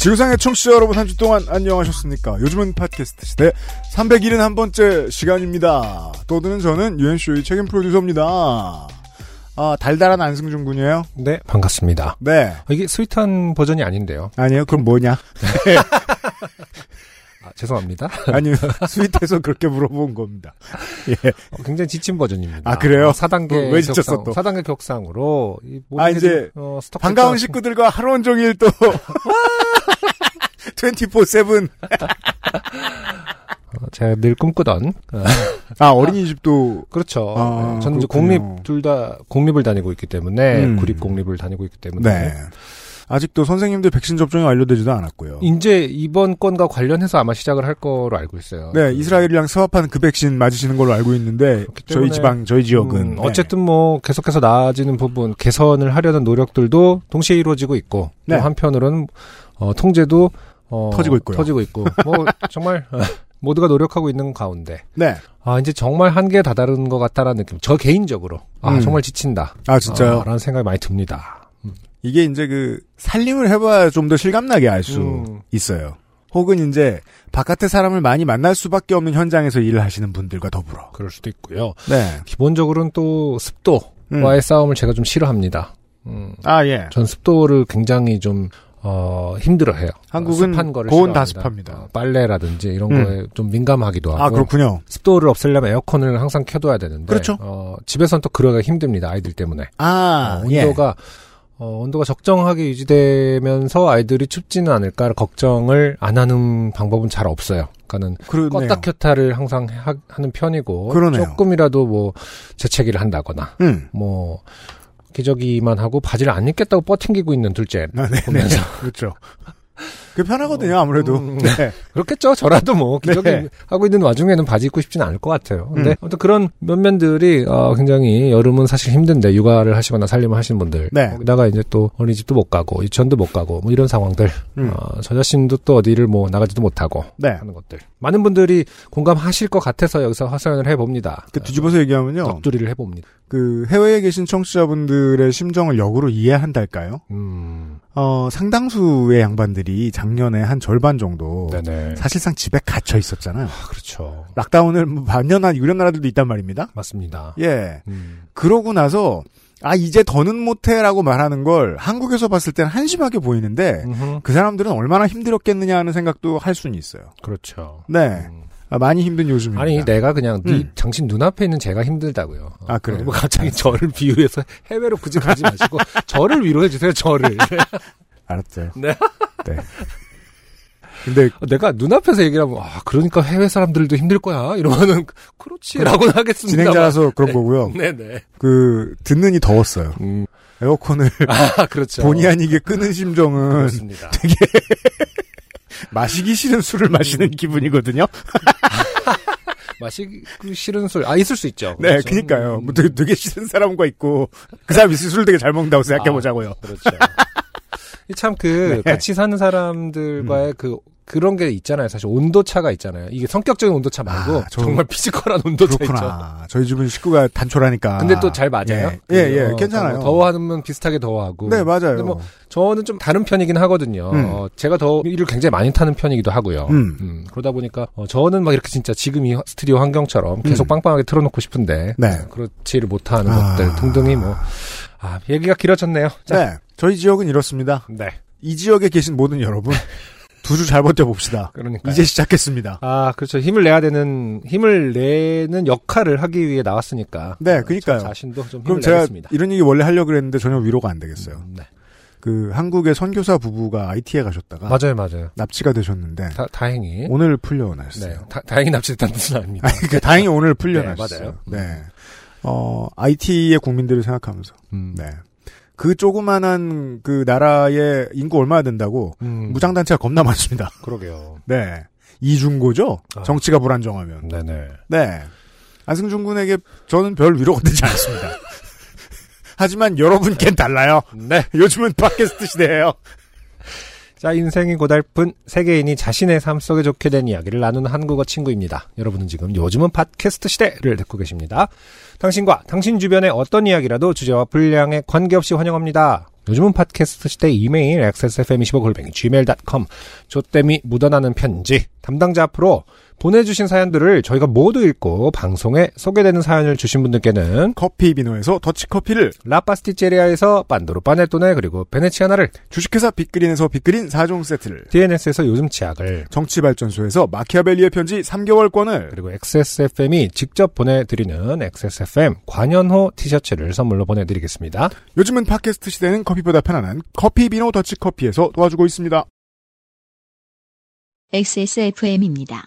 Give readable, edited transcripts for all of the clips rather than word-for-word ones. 지구상의 청취자 여러분, 한 주 동안 안녕하셨습니까? 요즘은 팟캐스트 시대 371번째 시간입니다. 떠드는 저는 유엔쇼의 책임 프로듀서입니다. 아, 달달한 안승준 군이에요? 네, 반갑습니다. 네. 이게 스윗한 버전이 아닌데요. 아니에요? 그럼 뭐냐? 아, 죄송합니다. 아니요, 스윗해서 그렇게 물어본 겁니다. 예. 굉장히 지친 버전입니다. 아, 그래요? 4단계. 왜 지쳤어 또? 4단계 격상으로. 이제, 반가운 식구들과 하루 온종일 또. 24/7. 제가 늘 꿈꾸던. 아, 어린이집도. 그렇죠. 아, 저는 이제 공립을 다니고 있기 때문에, 구립 공립을 다니고 있기 때문에. 네. 아직도 선생님들 백신 접종이 완료되지도 않았고요. 이제 이번 건과 관련해서 아마 시작을 할 거로 알고 있어요. 네, 이스라엘이랑 스왑한 그 백신 맞으시는 걸로 알고 있는데, 저희 지방, 저희 지역은. 네. 어쨌든 뭐, 계속해서 나아지는 부분, 개선을 하려는 노력들도 동시에 이루어지고 있고, 네. 또 한편으로는, 통제도, 터지고 있고. 뭐, 정말. 모두가 노력하고 있는 가운데. 네. 아, 이제 정말 한계에 다다른 것 같다라는 느낌. 저 개인적으로. 아, 정말 지친다. 아, 진짜요? 라는 생각이 많이 듭니다. 이게 이제 살림을 해봐야 좀 더 실감나게 알 수 있어요. 혹은 이제, 바깥의 사람을 많이 만날 수밖에 없는 현장에서 일을 하시는 분들과 더불어. 그럴 수도 있고요. 네. 기본적으로는 또 습도와의 싸움을 제가 좀 싫어합니다. 아, 예. 전 습도를 굉장히 좀, 힘들어해요. 한국은 습한 거를 고온 다 습합니다. 빨래라든지 이런 거에 좀 민감하기도 하고. 아, 그렇군요. 습도를 없애려면 에어컨을 항상 켜둬야 되는데. 그렇죠. 집에서는 또 그러기가 힘듭니다. 아이들 때문에. 아, 온도가 온도가 적정하게 유지되면서 아이들이 춥지는 않을까 걱정을 안 하는 방법은 잘 없어요. 그러니까는 껐다 켰다를 항상 하는 편이고. 그러네요. 조금이라도 뭐 재채기를 한다거나. 뭐. 기저귀만 하고 바지를 안 입겠다고 뻗팅기고 있는 둘째. 아, 네, 보면서. 네, 그렇죠. 그게 편하거든요, 아무래도. 네. 그렇겠죠. 저라도 뭐, 기저귀 하고 있는 와중에는 바지 입고 싶지는 않을 것 같아요. 근데, 아무튼 그런 면면들이, 굉장히, 여름은 사실 힘든데, 육아를 하시거나 살림을 하시는 분들. 네. 거기다가 이제 또, 어린이집도 못 가고, 유치원도 못 가고, 뭐 이런 상황들. 저 자신도 또 어디를 뭐, 나가지도 못하고. 네. 하는 것들. 많은 분들이 공감하실 것 같아서 여기서 화상연을 해봅니다. 뒤집어서 얘기하면요. 덕두리를 해봅니다. 해외에 계신 청취자분들의 심정을 역으로 이해한달까요? 상당수의 양반들이 작년에 한 절반 정도 네네. 사실상 집에 갇혀 있었잖아요. 아, 그렇죠. 락다운을 반년한 유럽 나라들도 있단 말입니다. 맞습니다. 예. 그러고 나서 아 이제 더는 못해라고 말하는 걸 한국에서 봤을 때는 한심하게 보이는데 그 사람들은 얼마나 힘들었겠느냐 하는 생각도 할 수는 있어요. 그렇죠. 네. 아, 많이 힘든 요즘입니다. 아니 내가 그냥 당신 눈앞에 있는 제가 힘들다고요. 아 그래요? 뭐 갑자기 저를 비유해서 해외로 굳이 가지 마시고 저를 위로해 주세요. 저를. 알았어요. 네. 네. 근데 내가 눈앞에서 얘기를 하면 아 그러니까 해외 사람들도 힘들 거야 이러면은 그렇지라고는 하겠습니다. 진행자라서 그런 거고요. 네네. 듣는이 더웠어요. 에어컨을 아 그렇죠. 본의 아니게 끄는 심정은 그렇습니다. 되게 마시기 싫은 술을 마시는 기분이거든요. 마시기 싫은 술, 아, 있을 수 있죠. 네, 그렇죠? 그니까요. 뭐 되게 싫은 사람과 있고, 그 사람이 술 되게 잘 먹는다고 생각해보자고요. 아, 그렇죠. 참 네. 같이 사는 사람들과의 그런 게 있잖아요. 사실 온도차가 있잖아요. 이게 성격적인 온도차 말고, 아, 정말 피지컬한 온도차 그렇구나. 있죠. 그렇구나. 저희 집은 식구가 단촐하니까. 근데 또 잘 맞아요. 예, 괜찮아요. 더워하면 비슷하게 더워하고. 네, 맞아요. 근데 뭐, 저는 좀 다른 편이긴 하거든요. 제가 더위를 굉장히 많이 타는 편이기도 하고요. 그러다 보니까, 저는 막 이렇게 진짜 지금 이 스튜디오 환경처럼 계속 빵빵하게 틀어놓고 싶은데. 네. 그렇지를 못하는 것들 등등이 뭐. 아, 얘기가 길어졌네요. 자. 네. 저희 지역은 이렇습니다. 네. 이 지역에 계신 모든 여러분. 두 주 잘 버텨봅시다. 그러니까 이제 시작했습니다. 아, 그렇죠. 힘을 내는 역할을 하기 위해 나왔으니까. 네, 그러니까요. 자신도 좀 힘을 내겠습니다. 이런 얘기 원래 하려고 그랬는데 전혀 위로가 안 되겠어요. 네. 한국의 선교사 부부가 IT에 가셨다가. 맞아요. 납치가 되셨는데. 다행히. 오늘 풀려나셨어요. 네. 다행히 납치됐다는 뜻은 아닙니다. 다행히 오늘 풀려나셨어요. 네, 맞아요. 네. IT의 국민들을 생각하면서. 네. 그 조그만한 나라의 인구 얼마나 된다고 무장단체가 겁나 많습니다. 그러게요. 네. 이중고죠. 아. 정치가 불안정하면. 네네. 네. 안승준 군에게 저는 별 위로가 되지 않습니다. 하지만 여러분께는 달라요. 네. 요즘은 팟캐스트 시대예요. 자, 인생이 고달픈 세계인이 자신의 삶 속에 좋게 된 이야기를 나누는 한국어 친구입니다. 여러분은 지금 요즘은 팟캐스트 시대를 듣고 계십니다. 당신과 당신 주변의 어떤 이야기라도 주제와 분량에 관계없이 환영합니다. 요즘은 팟캐스트 시대 이메일 xsfm25@gmail.com 조땜이 묻어나는 편지 담당자 앞으로 보내주신 사연들을 저희가 모두 읽고 방송에 소개되는 사연을 주신 분들께는 커피비노에서 더치커피를, 라파스티체리아에서 반도로 빠네토네 그리고 베네치아나를, 주식회사 빅그린에서 빅그린 4종 세트를, DNS에서 요즘 치약을, 정치발전소에서 마키아벨리의 편지 3개월권을, 그리고 XSFM이 직접 보내드리는 XSFM 관현호 티셔츠를 선물로 보내드리겠습니다. 요즘은 팟캐스트 시대는 커피보다 편안한 커피비노 더치커피에서 도와주고 있습니다. XSFM입니다.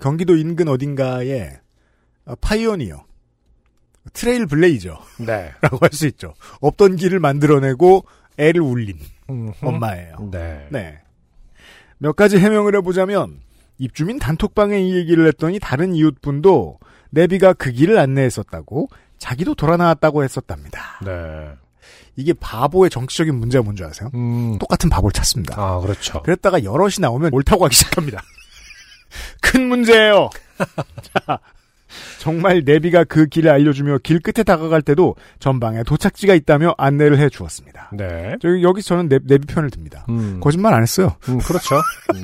경기도 인근 어딘가에 파이오니어, 트레일 블레이저, 네, 라고 할 수 있죠. 없던 길을 만들어내고 애를 울린 엄마예요. 네. 네. 몇 가지 해명을 해보자면 입주민 단톡방에 이 얘기를 했더니 다른 이웃분도 내비가 그 길을 안내했었다고 자기도 돌아 나왔다고 했었답니다. 네. 이게 바보의 정치적인 문제가 뭔지 아세요? 똑같은 바보를 찾습니다. 아, 그렇죠. 그랬다가 여럿이 나오면 옳다고 하기 시작합니다. 큰 문제예요. 자, 정말 내비가 그 길을 알려주며 길 끝에 다가갈 때도 전방에 도착지가 있다며 안내를 해주었습니다. 네. 여기서 저는 내비 편을 듭니다. 거짓말 안 했어요. 그렇죠. 네.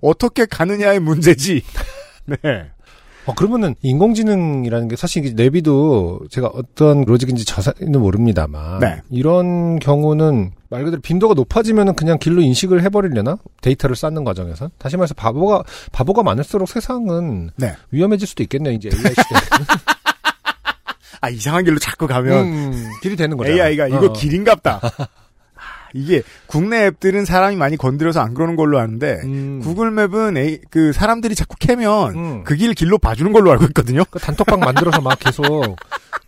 어떻게 가느냐의 문제지. 네. 그러면은 인공지능이라는 게 사실 내비도 제가 어떤 로직인지 자세히는 모릅니다만, 네, 이런 경우는 말 그대로 빈도가 높아지면은 그냥 길로 인식을 해버리려나? 데이터를 쌓는 과정에서? 다시 말해서 바보가 많을수록 세상은, 네, 위험해질 수도 있겠네요. 이제 AI 시대는. 아, 이상한 길로 자꾸 가면 길이 되는 거잖아. AI가 이거 길인갑다. 이게 국내 앱들은 사람이 많이 건드려서 안 그러는 걸로 아는데 구글맵은 그 사람들이 자꾸 캐면 그 길로 봐주는 걸로 알고 있거든요. 그 단톡방 만들어서 막 계속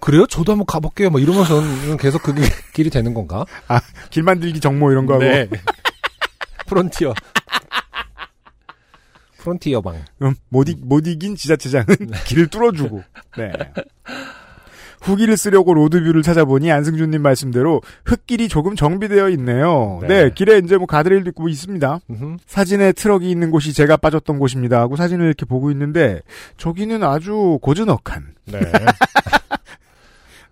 그래요? 저도 한번 가볼게요. 막 이러면서는 계속 그게 길이 되는 건가? 아, 길 만들기 정모 이런 거 하고. 네. 프론티어방. 못 이긴 지자체장은 길을 뚫어주고. 네. 후기를 쓰려고 로드뷰를 찾아보니 안승준님 말씀대로 흙길이 조금 정비되어 있네요. 네, 길에 이제 뭐 가드레일도 있고 있습니다. 사진에 트럭이 있는 곳이 제가 빠졌던 곳입니다 하고 사진을 이렇게 보고 있는데 저기는 아주 고즈넉한, 네,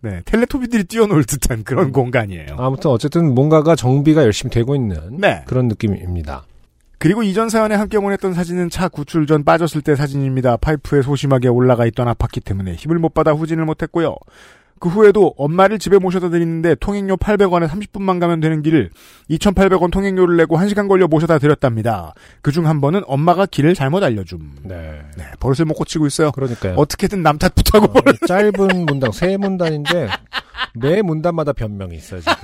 네, 텔레토비들이 뛰어놀 듯한 그런 공간이에요. 아무튼 어쨌든 뭔가가 정비가 열심히 되고 있는, 네, 그런 느낌입니다. 그리고 이전 사연에 함께 보냈던 사진은 차 구출 전 빠졌을 때 사진입니다. 파이프에 소심하게 올라가 있던 아팠기 때문에 힘을 못 받아 후진을 못했고요. 그 후에도 엄마를 집에 모셔다 드리는데 통행료 800원에 30분만 가면 되는 길을 2,800원 통행료를 내고 1시간 걸려 모셔다 드렸답니다. 그중 한 번은 엄마가 길을 잘못 알려줌. 네. 네, 버릇을 못 고치고 있어요. 그러니까요. 어떻게든 남 탓부터 하고. 짧은 문단, 세 문단인데 매 문단마다 변명이 있어요, 지금.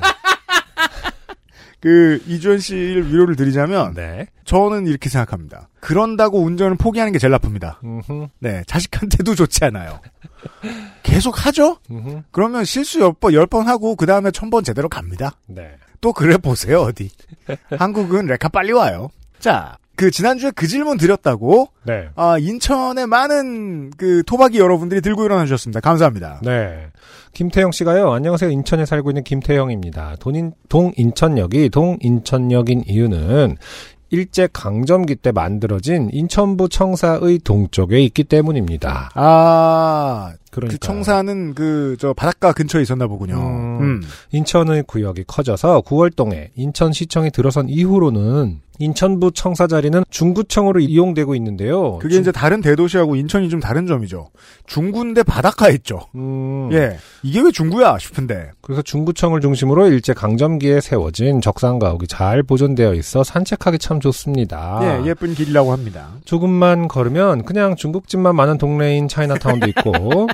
이주현 씨를 위로를 드리자면, 네, 저는 이렇게 생각합니다. 그런다고 운전을 포기하는 게 제일 나쁩니다. 네, 자식한테도 좋지 않아요. 계속 하죠? 그러면 실수 10번 하고 그 다음에 1000번 제대로 갑니다. 네. 또 그래 보세요, 어디. 한국은 레카 빨리 와요. 자, 지난주에 그 질문 드렸다고, 네, 인천의 많은 토박이 여러분들이 들고 일어나 주셨습니다. 감사합니다. 네. 김태형 씨가요, 안녕하세요. 인천에 살고 있는 김태형입니다. 동인천역이 동인천역인 이유는 일제강점기 때 만들어진 인천부 청사의 동쪽에 있기 때문입니다. 아, 그러니까. 그 청사는 바닷가 근처에 있었나 보군요. 인천의 구역이 커져서 9월동에 인천시청이 들어선 이후로는 인천부 청사 자리는 중구청으로 이용되고 있는데요. 그게 이제 다른 대도시하고 인천이 좀 다른 점이죠. 중구인데 바닷가에 있죠. 예, 이게 왜 중구야 싶은데. 그래서 중구청을 중심으로 일제 강점기에 세워진 적산 가옥이 잘 보존되어 있어 산책하기 참 좋습니다. 예, 예쁜 길이라고 합니다. 조금만 걸으면 그냥 중국집만 많은 동네인 차이나타운도 있고.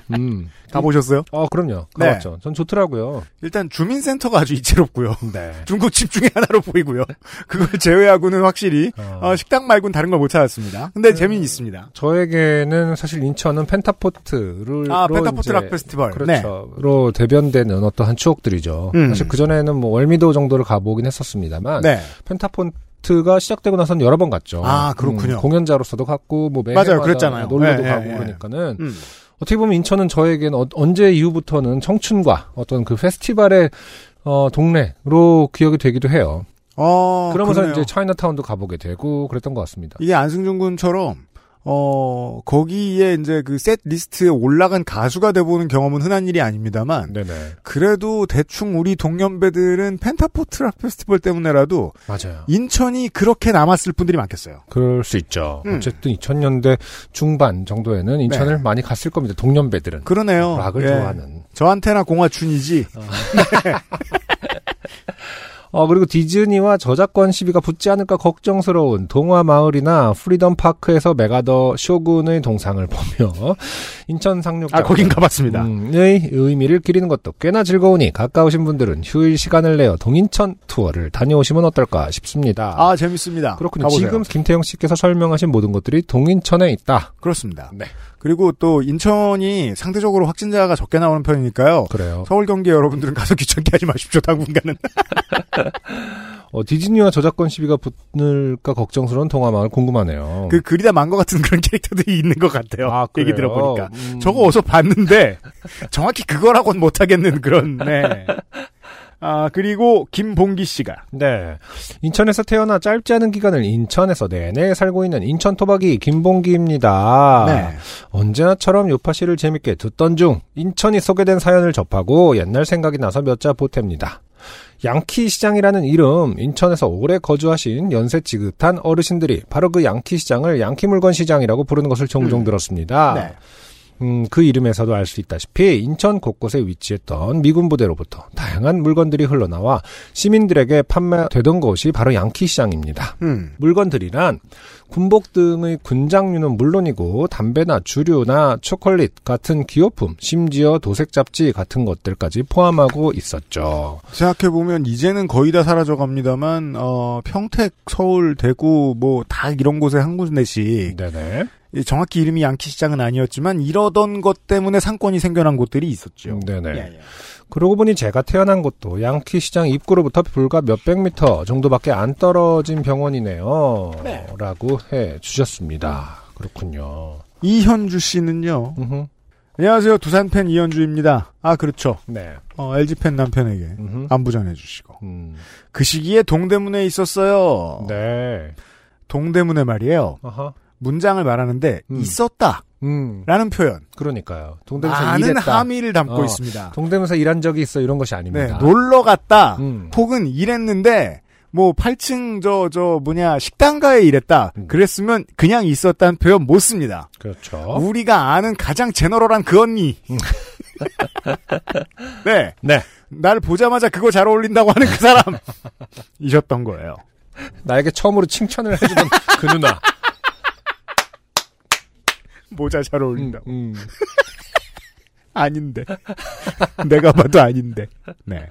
가보셨어요? 그럼요. 가봤죠. 네. 전 좋더라고요. 일단 주민센터가 아주 이채롭고요. 네. 중국집 중에 하나로 보이고요. 그걸 제외하고 확실히 식당 말고는 다른 걸 못 찾았습니다. 근데 재미있습니다. 저에게는 사실 인천은 펜타포트를 펜타포트 락 페스티벌 그렇죠.로 네. 대변되는 어떠한 추억들이죠. 사실 그 전에는 뭐 월미도 정도를 가보긴 했었습니다만 네. 펜타포트가 시작되고 나서는 여러 번 갔죠. 아 그렇군요. 공연자로서도 갔고 뭐 매해마다 놀러도 네, 가고 네, 그러니까는. 어떻게 보면 인천은 저에게는 언제 이후부터는 청춘과 어떤 그 페스티벌의 동네로 기억이 되기도 해요. 그러면서 그러네요. 이제 차이나타운도 가보게 되고 그랬던 것 같습니다. 이게 안승준 군처럼 거기에 이제 그 셋 리스트에 올라간 가수가 돼보는 경험은 흔한 일이 아닙니다만, 네네. 그래도 대충 우리 동년배들은 펜타포트 락 페스티벌 때문에라도 맞아요. 인천이 그렇게 남았을 분들이 많겠어요. 그럴 수 있죠. 어쨌든 2000년대 중반 정도에는 인천을 네. 많이 갔을 겁니다. 동년배들은 그러네요. 락을 예. 좋아하는 저한테나 공화춘이지. 네. 그리고 디즈니와 저작권 시비가 붙지 않을까 걱정스러운 동화마을이나 프리덤파크에서 메가더 쇼군의 동상을 보며 인천 상륙 거긴 가봤습니다. 의 의미를 기리는 것도 꽤나 즐거우니 가까우신 분들은 휴일 시간을 내어 동인천 투어를 다녀오시면 어떨까 싶습니다. 아 재밌습니다. 그렇군요. 가보세요. 지금 김태형 씨께서 설명하신 모든 것들이 동인천에 있다. 그렇습니다. 네. 그리고 또 인천이 상대적으로 확진자가 적게 나오는 편이니까요. 그래요. 서울 경기 여러분들은 가서 귀찮게 하지 마십시오. 당분간은. 디즈니와 저작권 시비가 붙을까 걱정스러운 동화마을 궁금하네요. 그리다 망거 같은 그런 캐릭터들이 있는 것 같아요. 아, 얘기 들어보니까. 저거 어서 봤는데, 정확히 그거라고는 못하겠는 그런, 네. 그리고 김봉기 씨가 네 인천에서 태어나 짧지 않은 기간을 인천에서 내내 살고 있는 인천 토박이 김봉기입니다. 네. 언제나처럼 요파 씨를 재밌게 듣던 중 인천이 소개된 사연을 접하고 옛날 생각이 나서 몇 자 보탭니다. 양키시장이라는 이름, 인천에서 오래 거주하신 연세 지긋한 어르신들이 바로 그 양키시장을 양키물건시장이라고 부르는 것을 종종 들었습니다. 네. 그 이름에서도 알 수 있다시피 인천 곳곳에 위치했던 미군 부대로부터 다양한 물건들이 흘러나와 시민들에게 판매되던 것이 바로 양키시장입니다. 물건들이란 군복 등의 군장류는 물론이고 담배나 주류나 초콜릿 같은 기호품, 심지어 도색 잡지 같은 것들까지 포함하고 있었죠. 생각해보면 이제는 거의 다 사라져갑니다만 평택, 서울, 대구 뭐 다 이런 곳에 한 군데씩 네네. 정확히 이름이 양키시장은 아니었지만 이러던 것 때문에 상권이 생겨난 곳들이 있었죠. 네네. 예. 그러고 보니 제가 태어난 곳도 양키시장 입구로부터 불과 몇백 미터 정도밖에 안 떨어진 병원이네요. 네. 라고 해주셨습니다. 그렇군요. 이현주 씨는요. 안녕하세요. 두산 팬 이현주입니다. 아 그렇죠. 네. LG 팬 남편에게 안부 전해주시고. 그 시기에 동대문에 있었어요. 네. 동대문에 말이에요. 아하. 문장을 말하는데 있었다 라는 표현. 그러니까요. 동대문에서 많은 일했다. 함의를 담고 있습니다. 동대문에서 일한 적이 있어 이런 것이 아닙니다. 네, 놀러 갔다 혹은 일했는데 뭐 8층 식당가에 일했다. 그랬으면 그냥 있었다는 표현 못 씁니다. 그렇죠. 우리가 아는 가장 제너럴한 그 언니. 네. 네. 날 보자마자 그거 잘 어울린다고 하는 그 사람. 이셨던 거예요. 나에게 처음으로 칭찬을 해주던 그 누나. 모자 잘 어울린다고. 아닌데. 내가 봐도 아닌데. 네.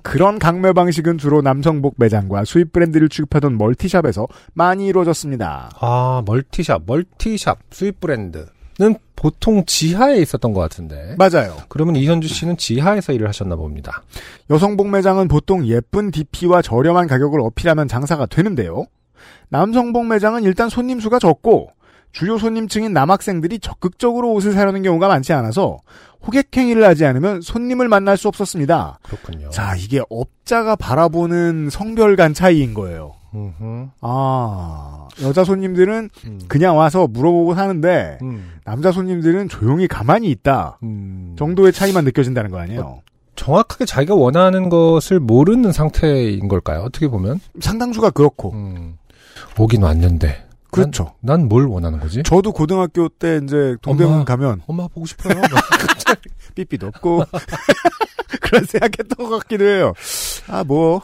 그런 강매 방식은 주로 남성복 매장과 수입 브랜드를 취급하던 멀티샵에서 많이 이루어졌습니다. 아, 멀티샵, 수입 브랜드는 보통 지하에 있었던 것 같은데. 맞아요. 그러면 이현주 씨는 지하에서 일을 하셨나 봅니다. 여성복 매장은 보통 예쁜 DP와 저렴한 가격을 어필하면 장사가 되는데요. 남성복 매장은 일단 손님 수가 적고 주요 손님층인 남학생들이 적극적으로 옷을 사려는 경우가 많지 않아서 호객행위를 하지 않으면 손님을 만날 수 없었습니다. 그렇군요. 자, 이게 업자가 바라보는 성별 간 차이인 거예요. 아, 여자 손님들은 그냥 와서 물어보고 사는데 남자 손님들은 조용히 가만히 있다 정도의 차이만 느껴진다는 거 아니에요? 정확하게 자기가 원하는 것을 모르는 상태인 걸까요? 어떻게 보면? 상당수가 그렇고. 오긴 왔는데. 그렇죠. 난 뭘 원하는 거지? 저도 고등학교 때 이제 동대문 엄마, 가면. 엄마 보고 싶어요. 삐삐도 없고. 그런 생각했던 것 같기도 해요. 아, 뭐.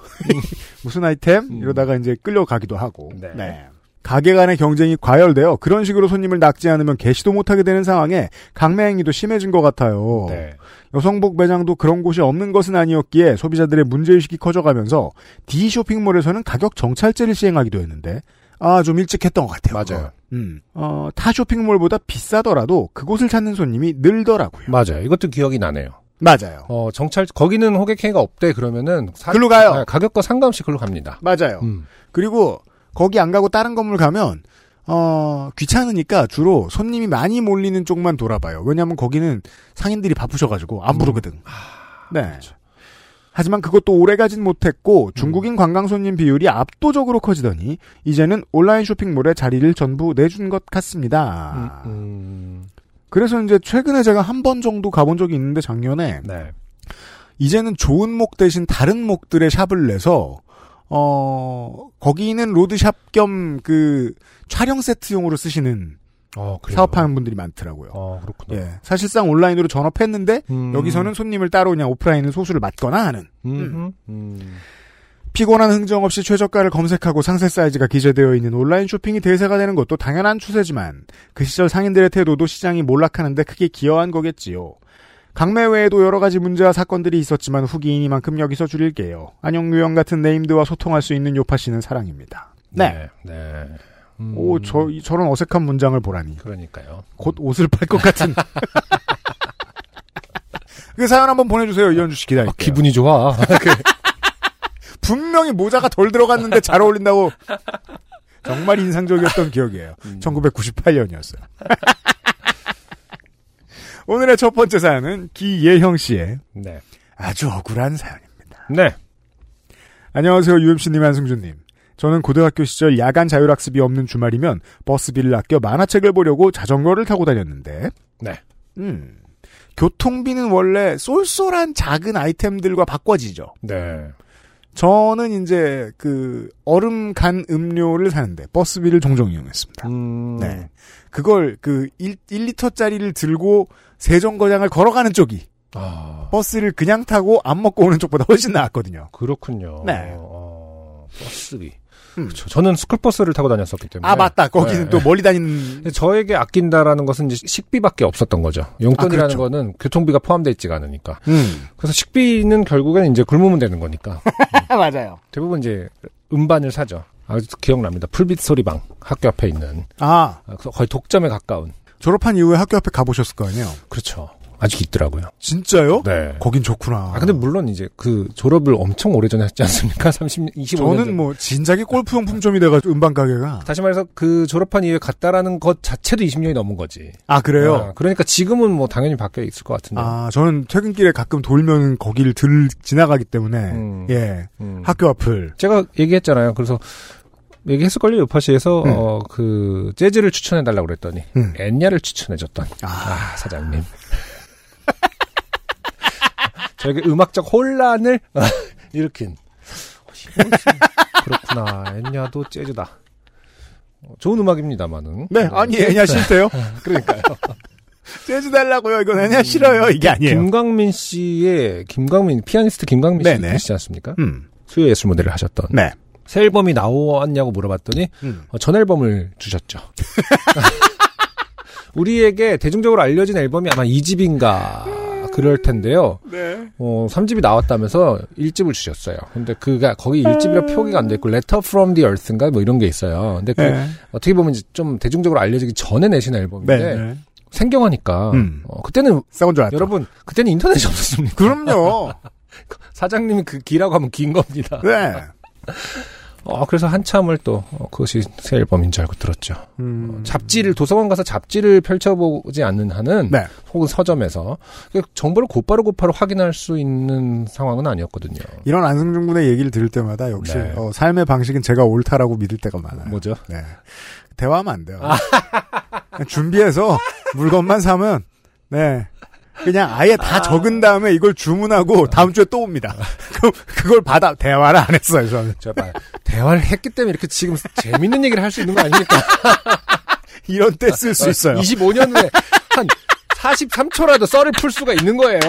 무슨 아이템? 이러다가 이제 끌려가기도 하고. 네. 네. 가게 간의 경쟁이 과열되어 그런 식으로 손님을 낚지 않으면 개시도 못하게 되는 상황에 강매행위도 심해진 것 같아요. 네. 여성복 매장도 그런 곳이 없는 것은 아니었기에 소비자들의 문제의식이 커져가면서 D쇼핑몰에서는 가격 정찰제를 시행하기도 했는데 아, 좀 일찍 했던 것 같아요. 맞아요. 타 쇼핑몰보다 비싸더라도 그곳을 찾는 손님이 늘더라고요. 맞아요. 이것도 기억이 나네요. 맞아요. 정찰 거기는 호객행위가 없대 그러면은 글로 가요. 아, 가격과 상관없이 글로 갑니다. 맞아요. 그리고 거기 안 가고 다른 건물 가면 귀찮으니까 주로 손님이 많이 몰리는 쪽만 돌아봐요. 왜냐하면 거기는 상인들이 바쁘셔가지고 안 부르거든. 네. 그렇죠. 하지만 그것도 오래가진 못했고 중국인 관광손님 비율이 압도적으로 커지더니 이제는 온라인 쇼핑몰에 자리를 전부 내준 것 같습니다. 그래서 이제 최근에 제가 한 번 정도 가본 적이 있는데 작년에 네. 이제는 좋은 목 대신 다른 목들의 샵을 내서 거기는 로드샵 겸 그 촬영 세트용으로 쓰시는 사업하는 분들이 많더라고요. 아, 그렇구나. 예, 사실상 온라인으로 전업했는데 여기서는 손님을 따로 그냥 오프라인을 소수를 맡거나 하는. 피곤한 흥정 없이 최저가를 검색하고 상세 사이즈가 기재되어 있는 온라인 쇼핑이 대세가 되는 것도 당연한 추세지만 그 시절 상인들의 태도도 시장이 몰락하는데 크게 기여한 거겠지요. 강매 외에도 여러 가지 문제와 사건들이 있었지만 후기이니만큼 여기서 줄일게요. 안녕 유영 같은 네임드와 소통할 수 있는 요파 씨는 사랑입니다. 네. 네. 네. 오, 저런 어색한 문장을 보라니. 그러니까요. 곧 옷을 팔 것 같은. 그 사연 한번 보내주세요. 이현주 씨 기다릴게요. 아, 기분이 좋아. 분명히 모자가 덜 들어갔는데 잘 어울린다고. 정말 인상적이었던 기억이에요. 1998년이었어요. 오늘의 첫 번째 사연은 기예형 씨의 네. 아주 억울한 사연입니다. 네. 안녕하세요. UMC님, 한승준님. 저는 고등학교 시절 야간 자율학습이 없는 주말이면 버스비를 아껴 만화책을 보려고 자전거를 타고 다녔는데 네. 교통비는 원래 쏠쏠한 작은 아이템들과 바꿔지죠. 네. 저는 이제 그 얼음 간 음료를 사는데 버스비를 종종 이용했습니다. 네. 그걸 그 1리터짜리를 들고 세정거장을 걸어가는 쪽이 버스를 그냥 타고 안 먹고 오는 쪽보다 훨씬 나았거든요. 그렇군요. 네. 버스비. 그렇죠. 저는 스쿨버스를 타고 다녔었기 때문에. 아, 맞다. 거기는 네. 또 멀리 다니는. 저에게 아낀다라는 것은 이제 식비밖에 없었던 거죠. 용돈이라는 그렇죠. 거는 교통비가 포함되어 있지가 않으니까. 그래서 식비는 결국엔 이제 굶으면 되는 거니까. 맞아요. 대부분 이제 음반을 사죠. 아, 기억납니다. 풀빛 소리방. 학교 앞에 있는. 아. 거의 독점에 가까운. 졸업한 이후에 학교 앞에 가보셨을 거 아니에요? 그렇죠. 아직 있더라고요. 진짜요? 네. 거긴 좋구나. 아, 근데 물론 이제 그 졸업을 엄청 오래전에 했지 않습니까? 25년 저는 전. 뭐 진작에 골프용품점이 돼가지고 음반 가게가. 다시 말해서 그 졸업한 이후에 갔다라는 것 자체도 20년이 넘은 거지. 아, 그래요? 아, 그러니까 지금은 뭐 당연히 바뀌어 있을 것 같은데. 아, 저는 퇴근길에 가끔 돌면 거기를 지나가기 때문에. 예. 학교 앞을. 제가 얘기했잖아요. 그래서. 얘기했을걸요, 요파시에서, 그, 재즈를 추천해달라고 그랬더니, 엔야를 추천해줬던, 사장님. 저에게 음악적 혼란을 일으킨. 그렇구나. 엔야도 재즈다. 좋은 음악입니다만은. 네, 아니, 엔야 싫대요. 그러니까요. 재즈 달라고요. 이건 엔야 싫어요. 이게 아니에요. 피아니스트 김광민 씨 계시지 않습니까? 수요 예술 모델을 하셨던. 네. 새 앨범이 나왔냐고 물어봤더니 전 앨범을 주셨죠. 우리에게 대중적으로 알려진 앨범이 아마 2집인가 그럴 텐데요. 네. 3집이 나왔다면서 1집을 주셨어요. 근데 거기 1집이라 표기가 안 돼 있고 Letter from the Earth인가 뭐 이런 게 있어요. 근데 어떻게 보면 이제 좀 대중적으로 알려지기 전에 내신 앨범인데 네. 생경하니까 그때는 싸운 줄 알았죠. 여러분 그때는 인터넷이 없었습니까? 그럼요. 사장님이 그 기라고 하면 긴 겁니다. 네. 그래서 한참을 또 그것이 새 앨범인 줄 알고 들었죠. 잡지를 도서관 가서 잡지를 펼쳐보지 않는 한은 네. 혹은 서점에서 정보를 곧바로 확인할 수 있는 상황은 아니었거든요. 이런 안승준 군의 얘기를 들을 때마다 역시 네. 삶의 방식은 제가 옳다라고 믿을 때가 많아요. 뭐죠? 네. 대화하면 안 돼요. 준비해서 물건만 사면 네. 그냥 아예 다 적은 다음에 이걸 주문하고 다음 주에 또 옵니다. 그럼 그걸 받아 대화를 안 했어요 저는. 대화를 했기 때문에 이렇게 지금 재밌는 얘기를 할 수 있는 거 아닙니까? 이런 때 쓸 수 있어요. 25년 후에 한 43초라도 썰을 풀 수가 있는 거예요.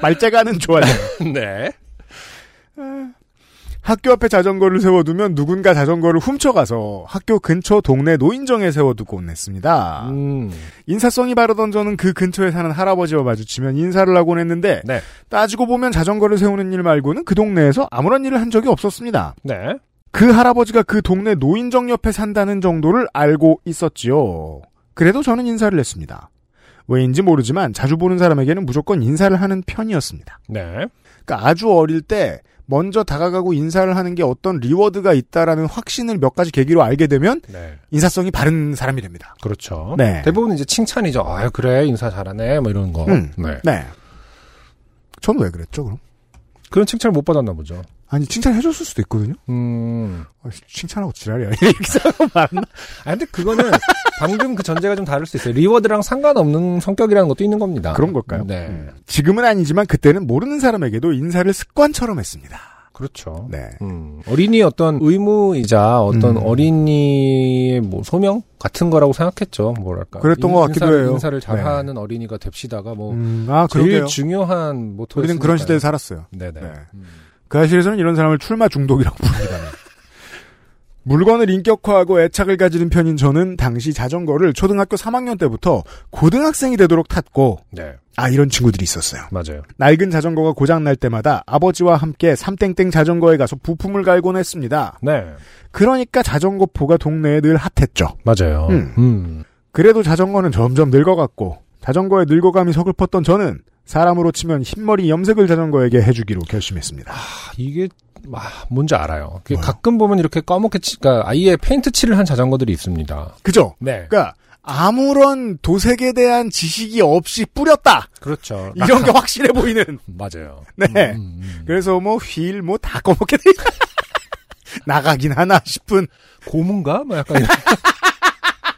말재간은 좋아요. 네. 학교 앞에 자전거를 세워두면 누군가 자전거를 훔쳐가서 학교 근처 동네 노인정에 세워두곤 했습니다. 인사성이 바르던 저는 그 근처에 사는 할아버지와 마주치면 인사를 하곤 했는데 네. 따지고 보면 자전거를 세우는 일 말고는 그 동네에서 아무런 일을 한 적이 없었습니다. 네. 그 할아버지가 그 동네 노인정 옆에 산다는 정도를 알고 있었지요. 그래도 저는 인사를 했습니다. 왜인지 모르지만 자주 보는 사람에게는 무조건 인사를 하는 편이었습니다. 네. 그러니까 아주 어릴 때 먼저 다가가고 인사를 하는 게 어떤 리워드가 있다라는 확신을 몇 가지 계기로 알게 되면 네. 인사성이 바른 사람이 됩니다. 그렇죠. 네. 대부분 이제 칭찬이죠. 아 그래 인사 잘하네 뭐 이런 거. 네. 네. 전 왜 그랬죠 그럼? 그런 칭찬을 못 받았나 보죠. 아니 칭찬해줬을 수도 있거든요. 칭찬하고 지랄이야. 이렇게 생각하면 맞나? 아 근데 그거는 방금 그 전제가 좀 다를 수 있어요. 리워드랑 상관없는 성격이라는 것도 있는 겁니다. 그런 걸까요? 네. 지금은 아니지만 그때는 모르는 사람에게도 인사를 습관처럼 했습니다. 그렇죠. 네. 어린이의 어떤 의무이자 어떤 어린이의 뭐 소명 같은 거라고 생각했죠. 뭐랄까. 그랬던 것 같기도 해요. 인사를 잘하는 네. 어린이가 됩시다가 뭐 제일 그러게요. 중요한 모토였으니까요. 우리는 그런 시대에 살았어요. 네네. 네. 그 사실에서는 이런 사람을 출마 중독이라고 부릅니다. 물건을 인격화하고 애착을 가지는 편인 저는 당시 자전거를 초등학교 3학년 때부터 고등학생이 되도록 탔고 네. 아 이런 친구들이 있었어요. 맞아요. 낡은 자전거가 고장날 때마다 아버지와 함께 삼땡땡 자전거에 가서 부품을 갈곤 했습니다. 네. 그러니까 자전거포가 동네에 늘 핫했죠. 맞아요. 그래도 자전거는 점점 늙어갔고 자전거의 늙어감이 서글펐던 저는 사람으로 치면 흰머리 염색을 자전거에게 해주기로 결심했습니다. 이게 뭔지 알아요. 가끔 보면 이렇게 그러니까 아예 페인트 칠을 한 자전거들이 있습니다. 그죠? 네. 그러니까 아무런 도색에 대한 지식이 없이 뿌렸다. 그렇죠. 이런 게 확실해 보이는. 맞아요. 네. 그래서 휠 다 꺼먹게 돼. 나가긴 하나 싶은 고문가? 약간 이런.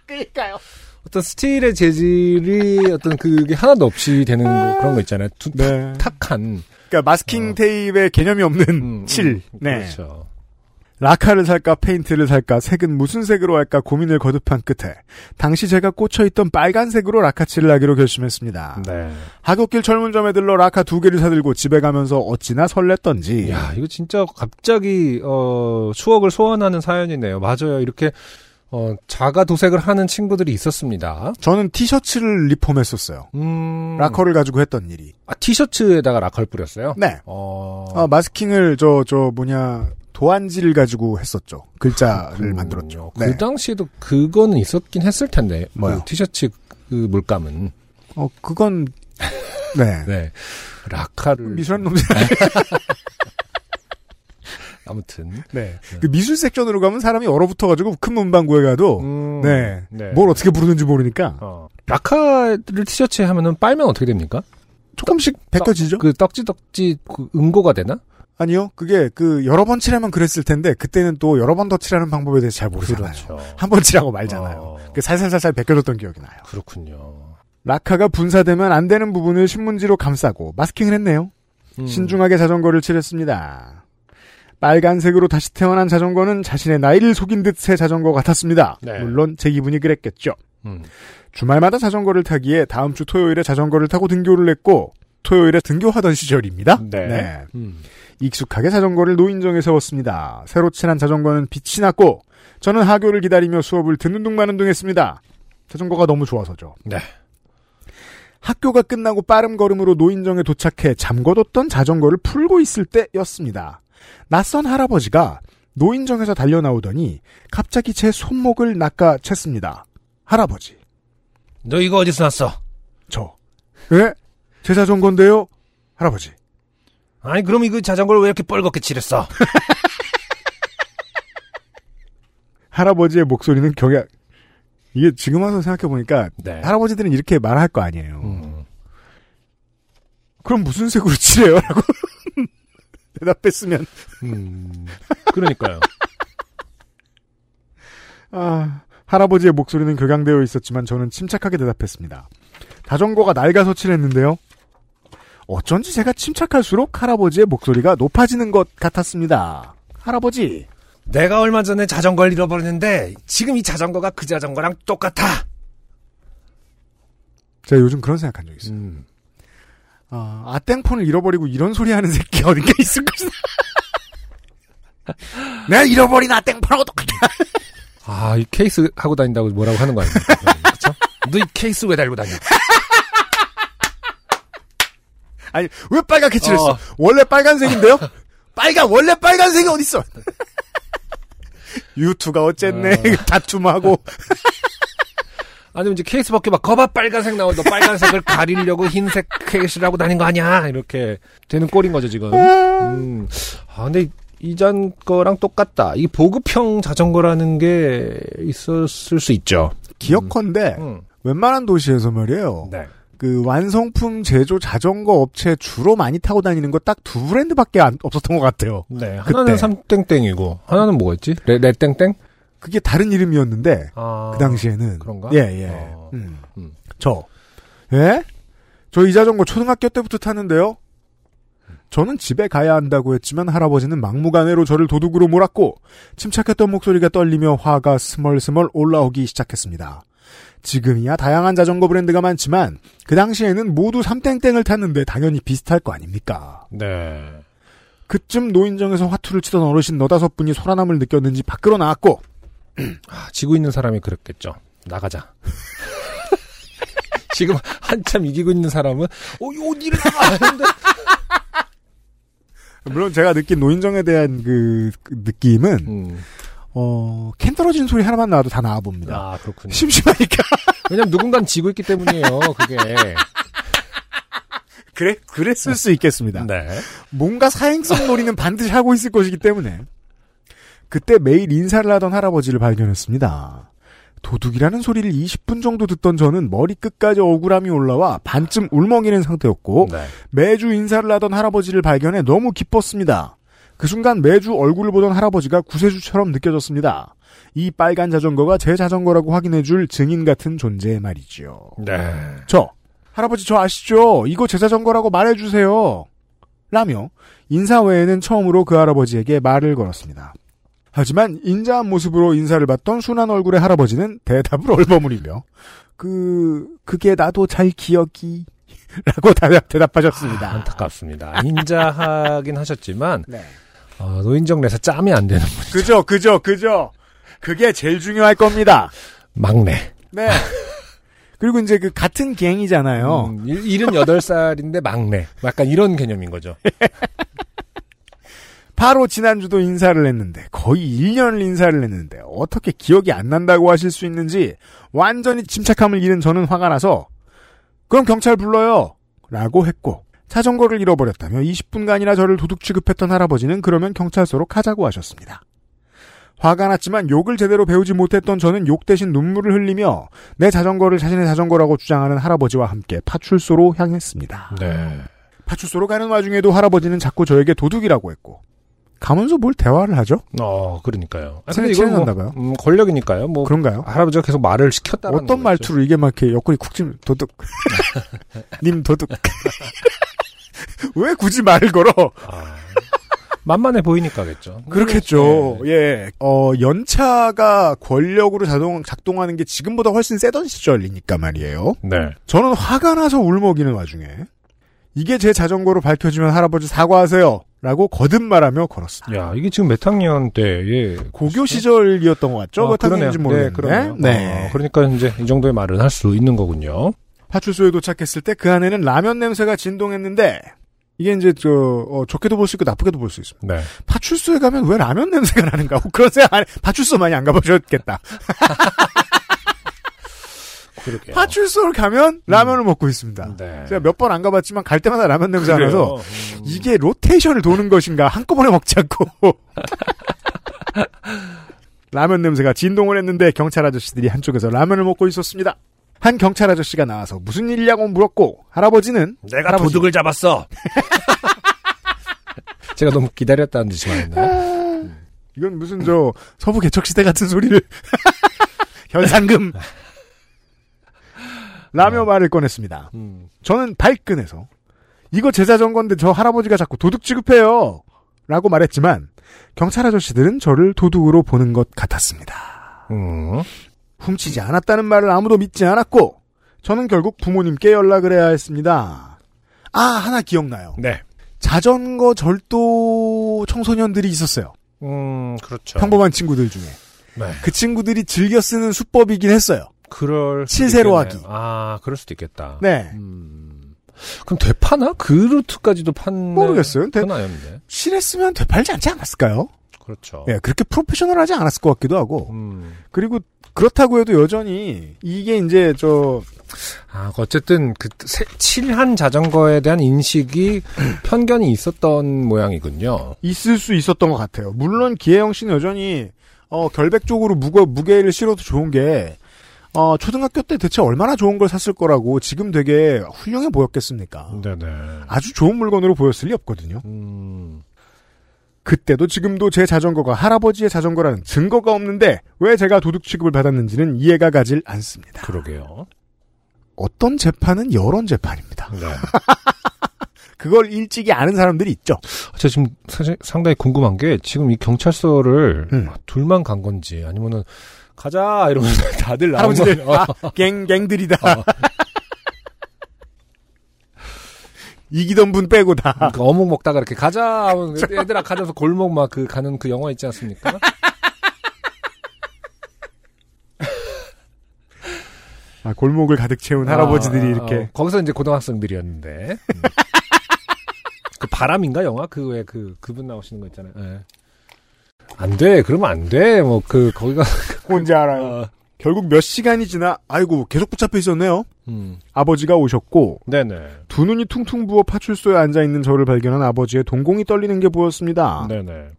그러니까요. 어떤 스틸의 재질이 어떤 그게 하나도 없이 되는 그런 거 있잖아요. 네. 탁한. 그러니까 마스킹 테이프의 개념이 없는 칠. 네. 그렇죠. 라카를 살까 페인트를 살까 색은 무슨 색으로 할까 고민을 거듭한 끝에 당시 제가 꽂혀있던 빨간색으로 라카칠을 하기로 결심했습니다. 네. 하굣길 철문점에 들러 라카 2개를 사들고 집에 가면서 어찌나 설렜던지. 야 이거 진짜 갑자기 추억을 소환하는 사연이네요. 맞아요. 이렇게. 자가 도색을 하는 친구들이 있었습니다. 저는 티셔츠를 리폼했었어요. 라커를 가지고 했던 일이. 아, 티셔츠에다가 라커를 뿌렸어요? 네. 마스킹을 도안지를 가지고 했었죠. 글자를 만들었죠. 네. 그 당시에도 그거는 있었긴 했을 텐데. 뭐요? 그 티셔츠 그 물감은. 그건 네. 네. 라커를 미술한 놈들. 아무튼. 네. 그 미술 섹션으로 가면 사람이 얼어붙어가지고 큰 문방구에 가도, 네. 뭘 어떻게 부르는지 모르니까. 라카를 티셔츠에 하면은 빨면 어떻게 됩니까? 조금씩 벗겨지죠? 그 떡지떡지 그 응고가 되나? 아니요. 그게 여러 번 칠하면 그랬을 텐데, 그때는 또 여러 번 더 칠하는 방법에 대해서 잘 모르잖아요. 그렇죠. 한 번 칠하고 말잖아요. 살살살살 벗겨졌던 기억이 나요. 그렇군요. 라카가 분사되면 안 되는 부분을 신문지로 감싸고 마스킹을 했네요. 신중하게 자전거를 칠했습니다. 빨간색으로 다시 태어난 자전거는 자신의 나이를 속인 듯 새 자전거 같았습니다. 네. 물론 제 기분이 그랬겠죠. 주말마다 자전거를 타기에 다음 주 토요일에 자전거를 타고 등교를 했고 토요일에 등교하던 시절입니다. 네. 네. 익숙하게 자전거를 노인정에 세웠습니다. 새로 칠한 자전거는 빛이 났고 저는 하교를 기다리며 수업을 듣는 둥 마는 둥 했습니다. 자전거가 너무 좋아서죠. 네. 학교가 끝나고 빠른 걸음으로 노인정에 도착해 잠궈뒀던 자전거를 풀고 있을 때였습니다. 낯선 할아버지가 노인정에서 달려나오더니 갑자기 제 손목을 낚아챘습니다. 할아버지. 너 이거 어디서 났어? 저. 예? 제 자전거인데요? 할아버지. 아니 그럼 이거 자전거를 왜 이렇게 뻘겋게 칠했어? 할아버지의 목소리는 경악. 이게 지금 와서 생각해보니까 네. 할아버지들은 이렇게 말할 거 아니에요. 그럼 무슨 색으로 칠해요? 라고. 대답했으면. 그러니까요. 아, 할아버지의 목소리는 격양되어 있었지만 저는 침착하게 대답했습니다. 자전거가 낡아서 칠했는데요. 어쩐지 제가 침착할수록 할아버지의 목소리가 높아지는 것 같았습니다. 할아버지, 내가 얼마 전에 자전거를 잃어버렸는데 지금 이 자전거가 그 자전거랑 똑같아. 제가 요즘 그런 생각한 적이 있어요. 아땡폰을 잃어버리고 이런 소리 하는 새끼 어딘가 있을 것이다. 내가 잃어버린 아땡폰하고 똑같아. 아, 이 케이스 하고 다닌다고 뭐라고 하는 거 아닙니까? 그렇죠? 너 이 케이스 왜 달고 다녀? 아니, 왜 빨갛게 칠했어? 원래 빨간색인데요? 원래 빨간색이 어딨어? 유투가 어쨌네. 다툼하고. 아니면 이제 케이스 밖에 막 거봐 빨간색 나온다. 빨간색을 가리려고 흰색 케이스를 하고 다닌 거 아니야? 이렇게 되는 꼴인 거죠, 지금. 아, 근데 이전 거랑 똑같다. 이 보급형 자전거라는 게 있었을 수 있죠. 기억컨대 웬만한 도시에서 말이에요. 네. 그 완성품 제조 자전거 업체 주로 많이 타고 다니는 거 딱 두 브랜드밖에 없었던 것 같아요. 네, 하나는 삼땡땡이고 하나는 뭐였지? 레땡땡? 그게 다른 이름이었는데 아, 그 당시에는 그런가? 예예. 저 이 자전거 초등학교 때부터 탔는데요. 저는 집에 가야 한다고 했지만 할아버지는 막무가내로 저를 도둑으로 몰았고 침착했던 목소리가 떨리며 화가 스멀스멀 올라오기 시작했습니다. 지금이야 다양한 자전거 브랜드가 많지만 그 당시에는 모두 삼땡땡을 탔는데 당연히 비슷할 거 아닙니까? 네. 그쯤 노인정에서 화투를 치던 어르신 너다섯 분이 소란함을 느꼈는지 밖으로 나왔고 아, 지고 있는 사람이 그랬겠죠. 나가자. 지금 한참 이기고 있는 사람은 어디를 나가는데. 물론 제가 느낀 노인정에 대한 그 느낌은 캔 떨어지는 소리 하나만 나와도 다 나와 봅니다. 아, 그렇군요. 심심하니까. 왜냐면 누군가는 지고 있기 때문이에요. 그게. 그랬을 수 있겠습니다. 네. 뭔가 사행성 놀이는 반드시 하고 있을 것이기 때문에. 그때 매일 인사를 하던 할아버지를 발견했습니다. 도둑이라는 소리를 20분 정도 듣던 저는 머리 끝까지 억울함이 올라와 반쯤 울먹이는 상태였고 네. 매주 인사를 하던 할아버지를 발견해 너무 기뻤습니다. 그 순간 매주 얼굴을 보던 할아버지가 구세주처럼 느껴졌습니다. 이 빨간 자전거가 제 자전거라고 확인해줄 증인 같은 존재 말이죠. 네. 할아버지 저 아시죠? 이거 제 자전거라고 말해주세요. 라며 인사 외에는 처음으로 그 할아버지에게 말을 걸었습니다. 하지만 인자한 모습으로 인사를 받던 순한 얼굴의 할아버지는 대답을 얼버무리며 그게 나도 잘 기억이 라고 대답하셨습니다. 아, 안타깝습니다. 인자하긴 하셨지만 네. 노인정 내서 짬이 안 되는 분이죠. 그죠. 그게 제일 중요할 겁니다. 막내. 네. 그리고 이제 그 같은 갱이잖아요. 78살인데 막내. 약간 이런 개념인 거죠. 바로 지난주도 인사를 했는데 거의 1년을 인사를 했는데 어떻게 기억이 안 난다고 하실 수 있는지 완전히 침착함을 잃은 저는 화가 나서 그럼 경찰 불러요! 라고 했고 자전거를 잃어버렸다며 20분간이나 저를 도둑 취급했던 할아버지는 그러면 경찰서로 가자고 하셨습니다. 화가 났지만 욕을 제대로 배우지 못했던 저는 욕 대신 눈물을 흘리며 내 자전거를 자신의 자전거라고 주장하는 할아버지와 함께 파출소로 향했습니다. 네. 파출소로 가는 와중에도 할아버지는 자꾸 저에게 도둑이라고 했고 가면서 뭘 대화를 하죠? 그러니까요. 아, 근데 이건 뭐, 권력이니까요. 뭐 그런가요? 할아버지가 계속 말을 시켰다는 어떤 거겠죠? 말투로 이게 막 이렇게 옆구리 쿡찜 도둑. 님 도둑. 왜 굳이 말을 걸어? 만만해 보이니까겠죠. 그렇겠죠. 네. 예. 연차가 권력으로 작동하는 게 지금보다 훨씬 세던 시절이니까 말이에요. 네. 저는 화가 나서 울먹이는 와중에 이게 제 자전거로 밝혀지면 할아버지 사과하세요. 라고 거듭말하며 걸었습니다. 야, 이게 지금 몇 학년 때에 고교 시절이었던 것 같죠? 몇 학년인지 모르겠는데. 네. 그러니까 이제 이 정도의 말은 할 수 있는 거군요. 파출소에 도착했을 때 그 안에는 라면 냄새가 진동했는데 이게 이제 좋게도 볼 수 있고 나쁘게도 볼 수 있습니다. 네. 파출소에 가면 왜 라면 냄새가 나는가? 그런 생각 안에 파출소 많이 안 가보셨겠다. 그러게요. 파출소를 가면 라면을 먹고 있습니다. 네. 제가 몇 번 안 가봤지만 갈 때마다 라면 냄새가 나서 이게 로테이션을 도는 것인가 한꺼번에 먹지 않고 라면 냄새가 진동을 했는데 경찰 아저씨들이 한쪽에서 라면을 먹고 있었습니다. 한 경찰 아저씨가 나와서 무슨 일이냐고 물었고 할아버지는 내가 도둑을 잡았어. 제가 너무 기다렸다는 듯이 말했나요? 이건 무슨 서부 개척시대 같은 소리를 현상금. 라며 말을 꺼냈습니다. 저는 발끈해서 이거 제자 전건데 저 할아버지가 자꾸 도둑 취급해요. 라고 말했지만 경찰 아저씨들은 저를 도둑으로 보는 것 같았습니다. 훔치지 않았다는 말을 아무도 믿지 않았고 저는 결국 부모님께 연락을 해야 했습니다. 아, 하나 기억나요. 네. 자전거 절도 청소년들이 있었어요. 그렇죠. 평범한 친구들 중에. 네. 그 친구들이 즐겨 쓰는 수법이긴 했어요. 그럴 수도 신세로 있겠네. 하기. 아, 그럴 수도 있겠다. 네. 그럼 되파나? 그 루트까지도 판매? 모르겠어요. 실했으면 되팔지 않지 않았을까요? 그렇죠. 예, 그렇게 프로페셔널하지 않았을 것 같기도 하고. 그리고 그렇다고 해도 여전히 이게 이제 어쨌든 칠한 자전거에 대한 인식이 편견이 있었던 모양이군요. 있을 수 있었던 것 같아요. 물론 기혜영 씨는 여전히 결백 쪽으로 무게를 실어도 좋은 게. 초등학교 때 대체 얼마나 좋은 걸 샀을 거라고 지금 되게 훌륭해 보였겠습니까? 네네. 아주 좋은 물건으로 보였을 리 없거든요. 그때도 지금도 제 자전거가 할아버지의 자전거라는 증거가 없는데 왜 제가 도둑 취급을 받았는지는 이해가 가질 않습니다. 그러게요. 어떤 재판은 여론 재판입니다. 네. 그걸 일찍이 아는 사람들이 있죠. 제가 지금 사실 상당히 궁금한 게 지금 이 경찰서를 둘만 간 건지 아니면은 가자 이러면서 다들 나온 거예요. 갱들이다. 이기던 분 빼고 다. 그러니까 어묵 먹다가 이렇게 가자. 애들아 가자서 골목 막 가는 그 영화 있지 않습니까? 아, 골목을 가득 채운 할아버지들이 이렇게. 거기서 이제 고등학생들이었는데. 그 바람인가 영화 그 왜 그분 나오시는 거 있잖아요. 네. 안 돼, 그러면 안 돼. 거기가. 뭔지 알아요. 결국 몇 시간이 지나, 아이고, 계속 붙잡혀 있었네요. 아버지가 오셨고. 네네. 두 눈이 퉁퉁 부어 파출소에 앉아있는 저를 발견한 아버지의 동공이 떨리는 게 보였습니다. 네네.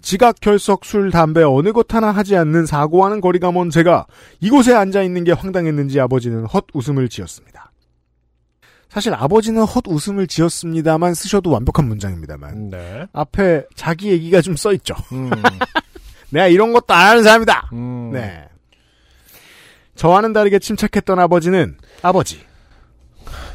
지각, 결석, 술, 담배, 어느 것 하나 하지 않는 사고와는 거리가 먼 제가 이곳에 앉아있는 게 황당했는지 아버지는 헛웃음을 지었습니다. 사실 아버지는 헛웃음을 지었습니다만 쓰셔도 완벽한 문장입니다만 네. 앞에 자기 얘기가 좀 써있죠. 내가 이런 것도 안 하는 사람이다. 네. 저와는 다르게 침착했던 아버지는 아버지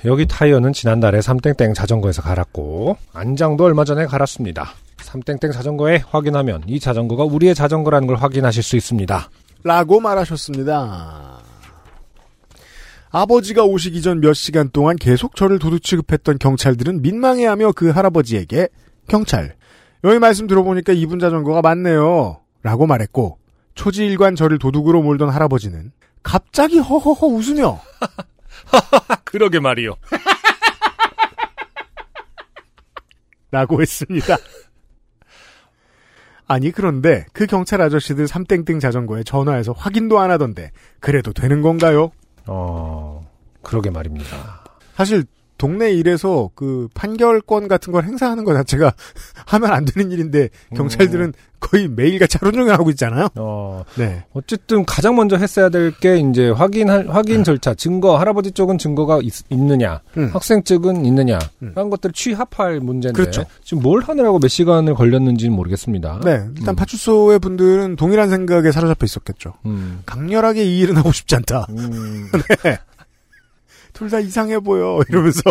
여기 타이어는 지난달에 삼땡땡 자전거에서 갈았고 안장도 얼마 전에 갈았습니다. 삼땡땡 자전거에 확인하면 이 자전거가 우리의 자전거라는 걸 확인하실 수 있습니다. 라고 말하셨습니다. 아버지가 오시기 전 몇 시간 동안 계속 저를 도둑 취급했던 경찰들은 민망해하며 그 할아버지에게 경찰, 여기 말씀 들어보니까 이분 자전거가 맞네요. 라고 말했고 초지일관 저를 도둑으로 몰던 할아버지는 갑자기 허허허 웃으며 그러게 말이요. 라고 했습니다. 아니 그런데 그 경찰 아저씨들 삼땡땡 자전거에 전화해서 확인도 안 하던데 그래도 되는 건가요? 그러게 말입니다. 사실 동네 일에서 그 판결권 같은 걸 행사하는 것 자체가 하면 안 되는 일인데 경찰들은 거의 매일같이 하루 종일 하고 있잖아요. 네. 어쨌든 가장 먼저 했어야 될 게 이제 확인 절차, 증거, 할아버지 쪽은 증거가 있느냐, 학생 측은 있느냐, 이런 것들을 취합할 문제인데 그렇죠. 지금 뭘 하느라고 몇 시간을 걸렸는지는 모르겠습니다. 네, 일단 파출소의 분들은 동일한 생각에 사로잡혀 있었겠죠. 강렬하게 이 일은 하고 싶지 않다. 네. 둘 다 이상해 보여 이러면서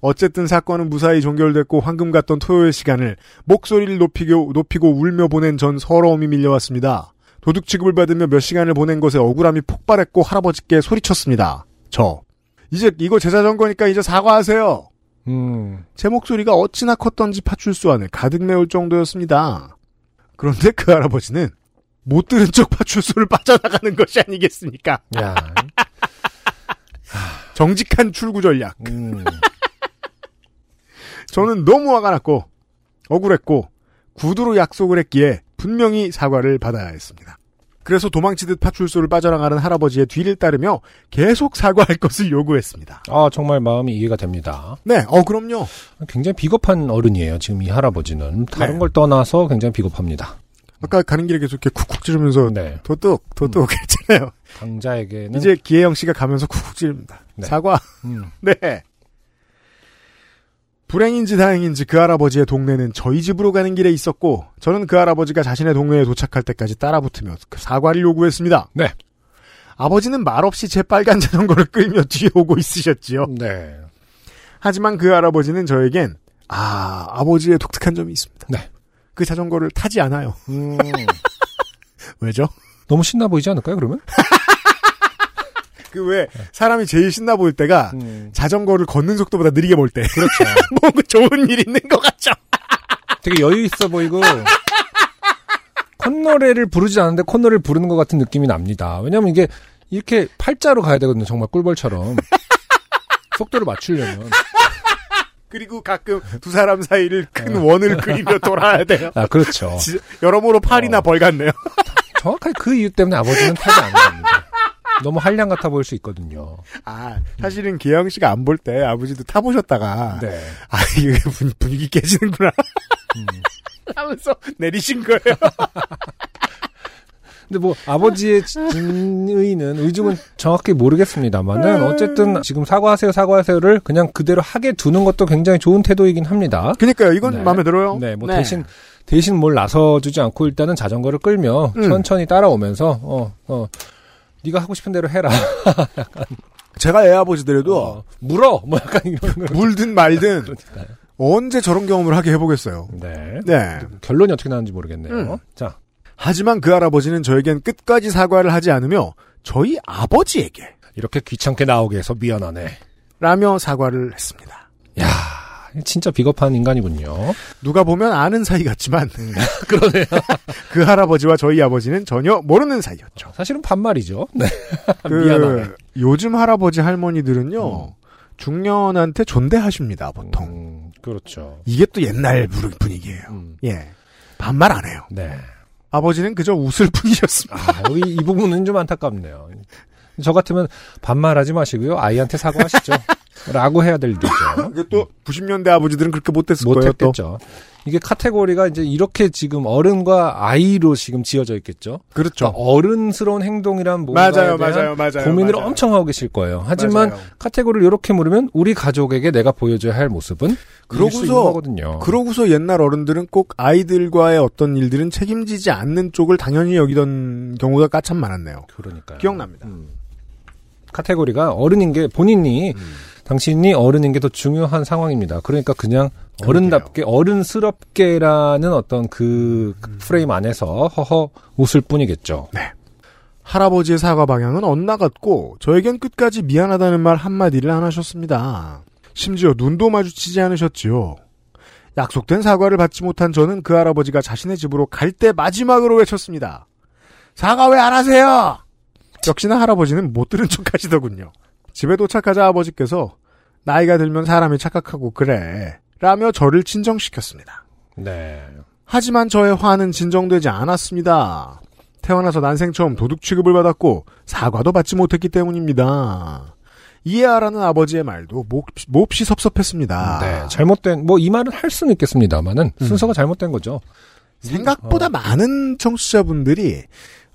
어쨌든 사건은 무사히 종결됐고 황금 같던 토요일 시간을 목소리를 높이고 울며 보낸 전 서러움이 밀려왔습니다. 도둑 취급을 받으며 몇 시간을 보낸 것에 억울함이 폭발했고 할아버지께 소리쳤습니다. 저 이제 이거 제 자전거니까 이제 사과하세요. 제 목소리가 어찌나 컸던지 파출소 안에 가득 메울 정도였습니다. 그런데 그 할아버지는 못 들은 척 파출소를 빠져나가는 것이 아니겠습니까? 야. 정직한 출구 전략. 저는 너무 화가 났고 억울했고 구두로 약속을 했기에 분명히 사과를 받아야 했습니다. 그래서 도망치듯 파출소를 빠져나가는 할아버지의 뒤를 따르며 계속 사과할 것을 요구했습니다. 아 정말 마음이 이해가 됩니다. 네, 그럼요. 굉장히 비겁한 어른이에요. 지금 이 할아버지는 다른 네. 걸 떠나서 굉장히 비겁합니다. 아까 가는 길에 계속 이렇게 쿡쿡 찌르면서 네. 도둑 했잖아요. 강자에게는 이제 기혜영 씨가 가면서 쿡쿡 찌릅니다. 네. 사과. 네. 불행인지 다행인지 그 할아버지의 동네는 저희 집으로 가는 길에 있었고 저는 그 할아버지가 자신의 동네에 도착할 때까지 따라붙으며 사과를 요구했습니다. 네. 아버지는 말없이 제 빨간 자전거를 끌며 뒤에 오고 있으셨지요. 네. 하지만 그 할아버지는 저에겐 아버지의 독특한 점이 있습니다. 네. 그 자전거를 타지 않아요. 왜죠? 너무 신나 보이지 않을까요, 그러면? 그 왜 사람이 제일 신나 보일 때가 자전거를 걷는 속도보다 느리게 볼 때. 그렇죠. 뭔가 좋은 일 있는 것 같죠. 되게 여유 있어 보이고 콧노래를 부르지 않는데 콧노래를 부르는 것 같은 느낌이 납니다. 왜냐하면 이게 이렇게 팔자로 가야 되거든요. 정말 꿀벌처럼 속도를 맞추려면. 그리고 가끔 두 사람 사이를 큰 원을 그리며 돌아야 돼요. 아 그렇죠. 여러모로 팔이나 벌 같네요. 정확하게 그 이유 때문에 아버지는 타지 않는 겁니다. 너무 한량 같아 보일 수 있거든요. 사실은 기영 씨가 안 볼 때 아버지도 타보셨다가 네. 이게 분위기 깨지는구나 하면서 내리신 거예요. 근데 아버지의 의중은 정확히 모르겠습니다만은 어쨌든 지금 사과하세요를 그냥 그대로 하게 두는 것도 굉장히 좋은 태도이긴 합니다. 그러니까요. 이건 마음에 들어요. 네, 뭐 대신 뭘 나서주지 않고 일단은 자전거를 끌며 천천히 따라오면서 네가 하고 싶은 대로 해라. 약간 제가 애 아버지더라도 물어 뭐 약간 이런 물든 말든 언제 저런 경험을 하게 해보겠어요. 네. 결론이 어떻게 나는지 모르겠네요. 자. 하지만 그 할아버지는 저에겐 끝까지 사과를 하지 않으며 저희 아버지에게 이렇게 귀찮게 나오게 해서 미안하네 라며 사과를 했습니다. 이야 진짜 비겁한 인간이군요. 누가 보면 아는 사이 같지만 그러네요. 그 할아버지와 저희 아버지는 전혀 모르는 사이였죠. 사실은 반말이죠. 네. 미안하네. 요즘 할아버지 할머니들은요 중년한테 존대하십니다. 보통. 그렇죠. 이게 또 옛날 분위기예요. 예, 반말 안 해요. 네. 아버지는 그저 웃을 뿐이셨습니다. 이 부분은 좀 안타깝네요. 저 같으면 반말하지 마시고요. 아이한테 사과하시죠. 라고 해야 될 일이죠. 이게 또 90년대 아버지들은 그렇게 못했을 거예요. 못했겠죠. 이게 카테고리가 이제 이렇게 지금 어른과 아이로 지금 지어져 있겠죠. 그렇죠. 그러니까 어른스러운 행동이란 뭔가에 대한 맞아요. 고민을 엄청 하고 계실 거예요. 하지만 카테고리를 이렇게 물으면 우리 가족에게 내가 보여줘야 할 모습은 그러고서 있는 거거든요. 그러고서 옛날 어른들은 꼭 아이들과의 어떤 일들은 책임지지 않는 쪽을 당연히 여기던 경우가 까참 많았네요. 그러니까요. 기억납니다. 카테고리가 어른인 게 본인이 당신이 어른인 게 더 중요한 상황입니다. 그러니까 그냥 어른답게 어른스럽게라는 어떤 그 프레임 안에서 허허 웃을 뿐이겠죠. 네. 할아버지의 사과 방향은 엇나갔고 저에겐 끝까지 미안하다는 말 한마디를 안 하셨습니다. 심지어 눈도 마주치지 않으셨지요. 약속된 사과를 받지 못한 저는 그 할아버지가 자신의 집으로 갈 때 마지막으로 외쳤습니다. 사과 왜 안 하세요? 역시나 할아버지는 못 들은 척 하시더군요. 집에 도착하자 아버지께서 나이가 들면 사람이 착각하고 그래 라며 저를 진정시켰습니다. 네. 하지만 저의 화는 진정되지 않았습니다. 태어나서 난생 처음 도둑 취급을 받았고 사과도 받지 못했기 때문입니다. 이해하라는 아버지의 말도 몹시 섭섭했습니다. 네, 잘못된 이 말은 할 수는 있겠습니다만은 순서가 잘못된 거죠. 생각보다 많은 청취자분들이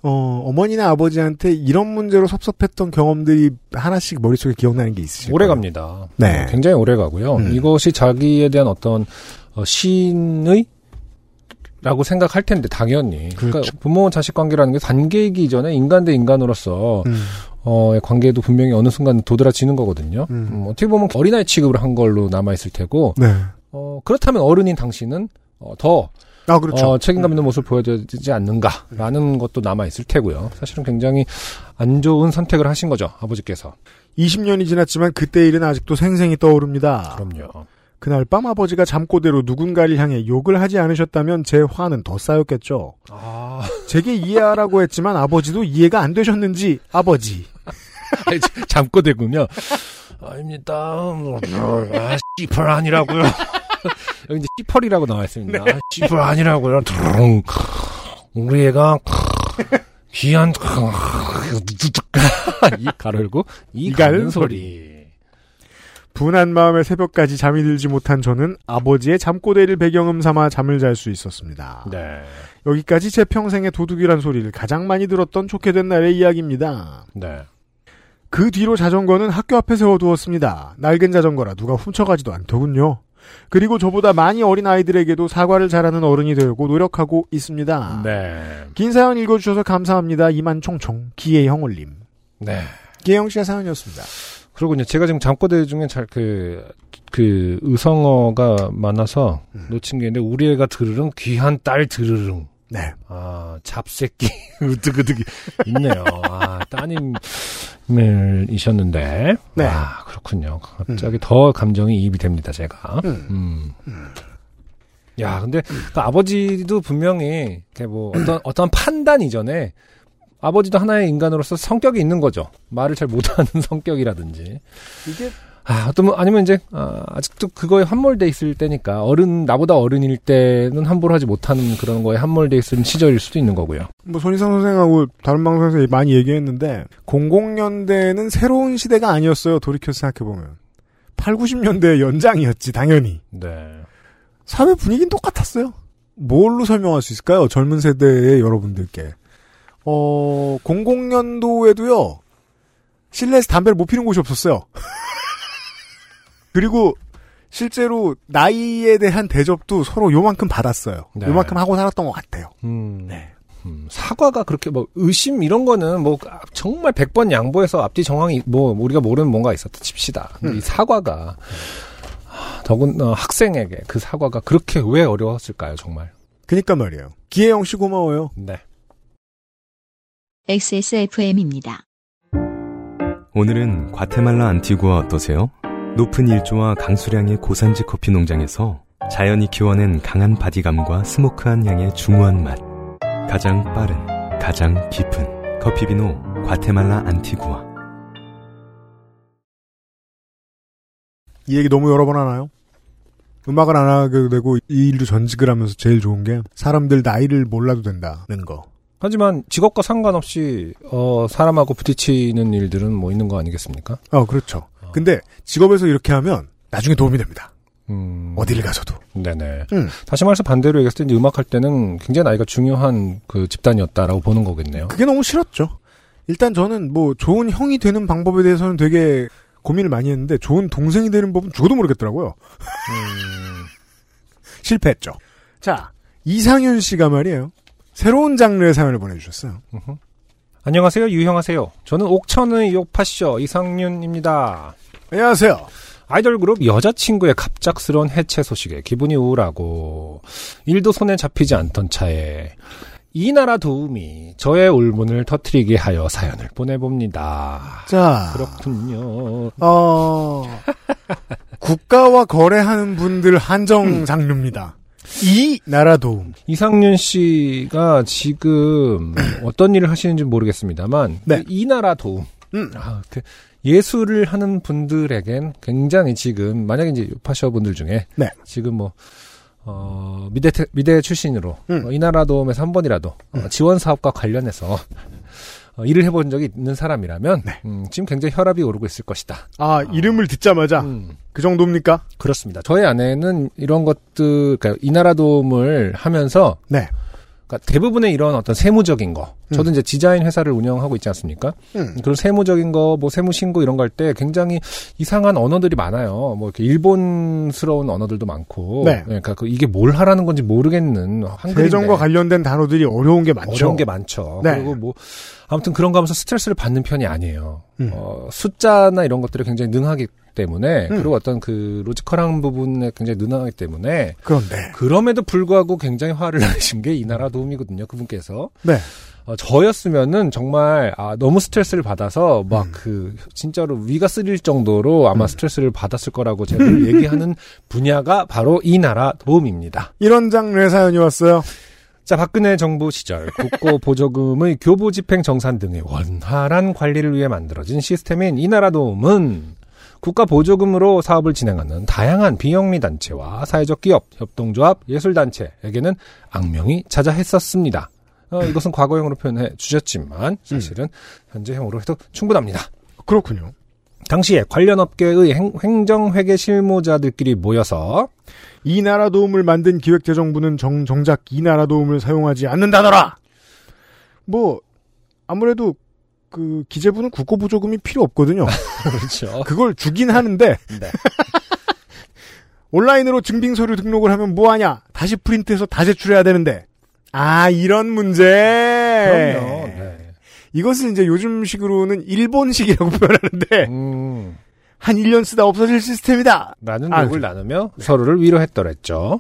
어머니나 아버지한테 이런 문제로 섭섭했던 경험들이 하나씩 머릿속에 기억나는 게 있으실 거예요. 오래갑니다. 네. 굉장히 오래가고요. 이것이 자기에 대한 어떤 시인의? 라고 생각할 텐데 당연히. 그러니까 부모 자식 관계라는 게 단계이기 이전에 인간 대 인간으로서 관계도 분명히 어느 순간 도드라지는 거거든요. 어떻게 보면 어린아이 취급을 한 걸로 남아있을 테고 네. 그렇다면 어른인 당신은 더 그렇죠. 책임감 있는 모습을 보여주지 않는가라는 것도 남아있을 테고요. 사실은 굉장히 안 좋은 선택을 하신 거죠. 아버지께서. 20년이 지났지만 그때 일은 아직도 생생히 떠오릅니다. 그럼요. 그날 밤 아버지가 잠꼬대로 누군가를 향해 욕을 하지 않으셨다면 제 화는 더 쌓였겠죠. 제게 이해하라고 했지만 아버지도 이해가 안 되셨는지 아버지. 잠꼬대군요. 아닙니다. 씨발 아니라고요. 여기 이제 씨펄이라고 나와 있습니다. 네. 씨펄 아니라고요. 우리 애가 귀한 이 가르고 이 가는 소리. 분한 마음에 새벽까지 잠이 들지 못한 저는 아버지의 잠꼬대를 배경음 삼아 잠을 잘 수 있었습니다. 네. 여기까지 제 평생의 도둑이란 소리를 가장 많이 들었던 좋게 된 날의 이야기입니다. 네. 그 뒤로 자전거는 학교 앞에 세워두었습니다. 낡은 자전거라 누가 훔쳐가지도 않더군요. 그리고 저보다 많이 어린 아이들에게도 사과를 잘하는 어른이 되려고 노력하고 있습니다. 네. 긴 사연 읽어주셔서 감사합니다. 이만총총 기혜형 올림. 네. 기혜형 씨의 사연이었습니다. 그리고 이제 제가 지금 잠꼬대 중에 잘 그 의성어가 많아서 놓친 게 있는데 우리 애가 드르릉 귀한 딸 드르릉. 네. 아, 잡새끼 으득으득이 있네요. 아, 따님이셨는데. 네. 아, 그렇군요. 갑자기 더 감정이 이입이 됩니다, 제가. 야, 근데 그 아버지도 분명히 이렇게 뭐 어떤 판단 이전에 아버지도 하나의 인간으로서 성격이 있는 거죠. 말을 잘 못하는 성격이라든지. 이게 아니면 이제 아직도 그거에 함몰돼 있을 때니까 어른 나보다 어른일 때는 함부로 하지 못하는 그런 거에 함몰돼 있을 시절일 수도 있는 거고요. 뭐 손희상 선생하고 다른 방송에서 많이 얘기했는데 00년대는 새로운 시대가 아니었어요. 돌이켜서 생각해 보면 8, 90년대의 연장이었지 당연히. 네. 사회 분위기는 똑같았어요. 뭘로 설명할 수 있을까요? 젊은 세대의 여러분들께. 00년도에도요. 실내에서 담배를 못 피는 곳이 없었어요. 그리고 실제로 나이에 대한 대접도 서로 요만큼 받았어요. 네. 요만큼 하고 살았던 것 같아요. 네. 사과가 그렇게 뭐 의심 이런 거는 뭐 정말 100번 양보해서 앞뒤 정황이 뭐 우리가 모르는 뭔가 있었다 칩시다. 근데 이 사과가 더군다나 학생에게 그 사과가 그렇게 왜 어려웠을까요 정말. 그러니까 말이에요. 기혜영 씨 고마워요. 네. XSFM입니다. 오늘은 과테말라 안티구아 어떠세요? 높은 일조와 강수량의 고산지 커피 농장에서 자연이 키워낸 강한 바디감과 스모크한 향의 중후한 맛. 가장 빠른, 가장 깊은 커피비노 과테말라 안티구아. 이 얘기 너무 여러 번 하나요? 음악을 안 하게 되고 이 일도 전직을 하면서 제일 좋은 게 사람들 나이를 몰라도 된다는 거. 하지만 직업과 상관없이 사람하고 부딪히는 일들은 뭐 있는 거 아니겠습니까? 그렇죠. 근데 직업에서 이렇게 하면 나중에 도움이 됩니다. 어디를 가서도. 네네. 다시 말해서 반대로 얘기했을 때 음악할 때는 굉장히 나이가 중요한 그 집단이었다라고 보는 거겠네요. 그게 너무 싫었죠. 일단 저는 뭐 좋은 형이 되는 방법에 대해서는 되게 고민을 많이 했는데 좋은 동생이 되는 법은 죽어도 모르겠더라고요. 실패했죠. 자, 이상윤 씨가 말이에요. 새로운 장르의 사연을 보내주셨어요. 안녕하세요. 유형하세요. 저는 옥천의 요파쇼 이상윤입니다. 안녕하세요. 아이돌 그룹 여자친구의 갑작스러운 해체 소식에 기분이 우울하고 일도 손에 잡히지 않던 차에 이나라도움이 저의 울분을 터뜨리게 하여 사연을 보내봅니다. 자, 그렇군요. 국가와 거래하는 분들 한정 장르입니다. 이 나라도움. 이상윤 씨가 지금 어떤 일을 하시는지 모르겠습니다만 네. 이 나라도움. 예술을 하는 분들에겐 굉장히 지금 만약에 이제 요파쇼 분들 중에 네. 지금 뭐 미대 출신으로 이 나라도움에서 한 번이라도 지원 사업과 관련해서 일을 해본 적이 있는 사람이라면 네. 지금 굉장히 혈압이 오르고 있을 것이다. 이름을 듣자마자 그 정도입니까? 그렇습니다. 저희 아내는 이런 것들 그러니까 이 나라도움을 하면서 네. 그러니까 대부분의 이런 어떤 세무적인 거 저도 이제 디자인 회사를 운영하고 있지 않습니까? 그런 세무적인 거 뭐 세무 신고 이런 거 할 때 굉장히 이상한 언어들이 많아요. 뭐 이렇게 일본스러운 언어들도 많고 네. 그러니까 이게 뭘 하라는 건지 모르겠는 한글인데 세정과 관련된 단어들이 어려운 게 많죠. 네. 그리고 뭐 아무튼 그런 거 하면서 스트레스를 받는 편이 아니에요. 숫자나 이런 것들을 굉장히 능하기 때문에 그리고 어떤 그 로지컬한 부분에 굉장히 능하기 때문에 그런데 그럼에도 불구하고 굉장히 화를 내신 게 이 나라도움이거든요. 그분께서 네. 저였으면은 정말 너무 스트레스를 받아서 막 그 진짜로 위가 쓰릴 정도로 아마 스트레스를 받았을 거라고 제가 얘기하는 분야가 바로 이 나라도움입니다. 이런 장르의 사연이 왔어요. 자, 박근혜 정부 시절 국고보조금의 교부집행 정산 등의 원활한 관리를 위해 만들어진 시스템인 이 나라도움은 국가보조금으로 사업을 진행하는 다양한 비영리단체와 사회적 기업, 협동조합, 예술단체에게는 악명이 자자했었습니다. 이것은 과거형으로 표현해 주셨지만 사실은 현재형으로 해도 충분합니다. 그렇군요. 당시에 관련 업계의 행정회계 실무자들끼리 모여서 이 나라도움을 만든 기획재정부는 정작 이 나라도움을 사용하지 않는다더라. 뭐 아무래도 그 기재부는 국고보조금이 필요 없거든요. 그렇죠. 그걸 주긴 하는데 네. 온라인으로 증빙서류 등록을 하면 뭐하냐? 다시 프린트해서 다 제출해야 되는데. 아, 이런 문제. 그럼요. 네. 이것은 이제 요즘식으로는 일본식이라고 표현하는데 한 1년 쓰다 없어질 시스템이다. 라는 욕을 나누며 네. 서로를 위로했더랬죠.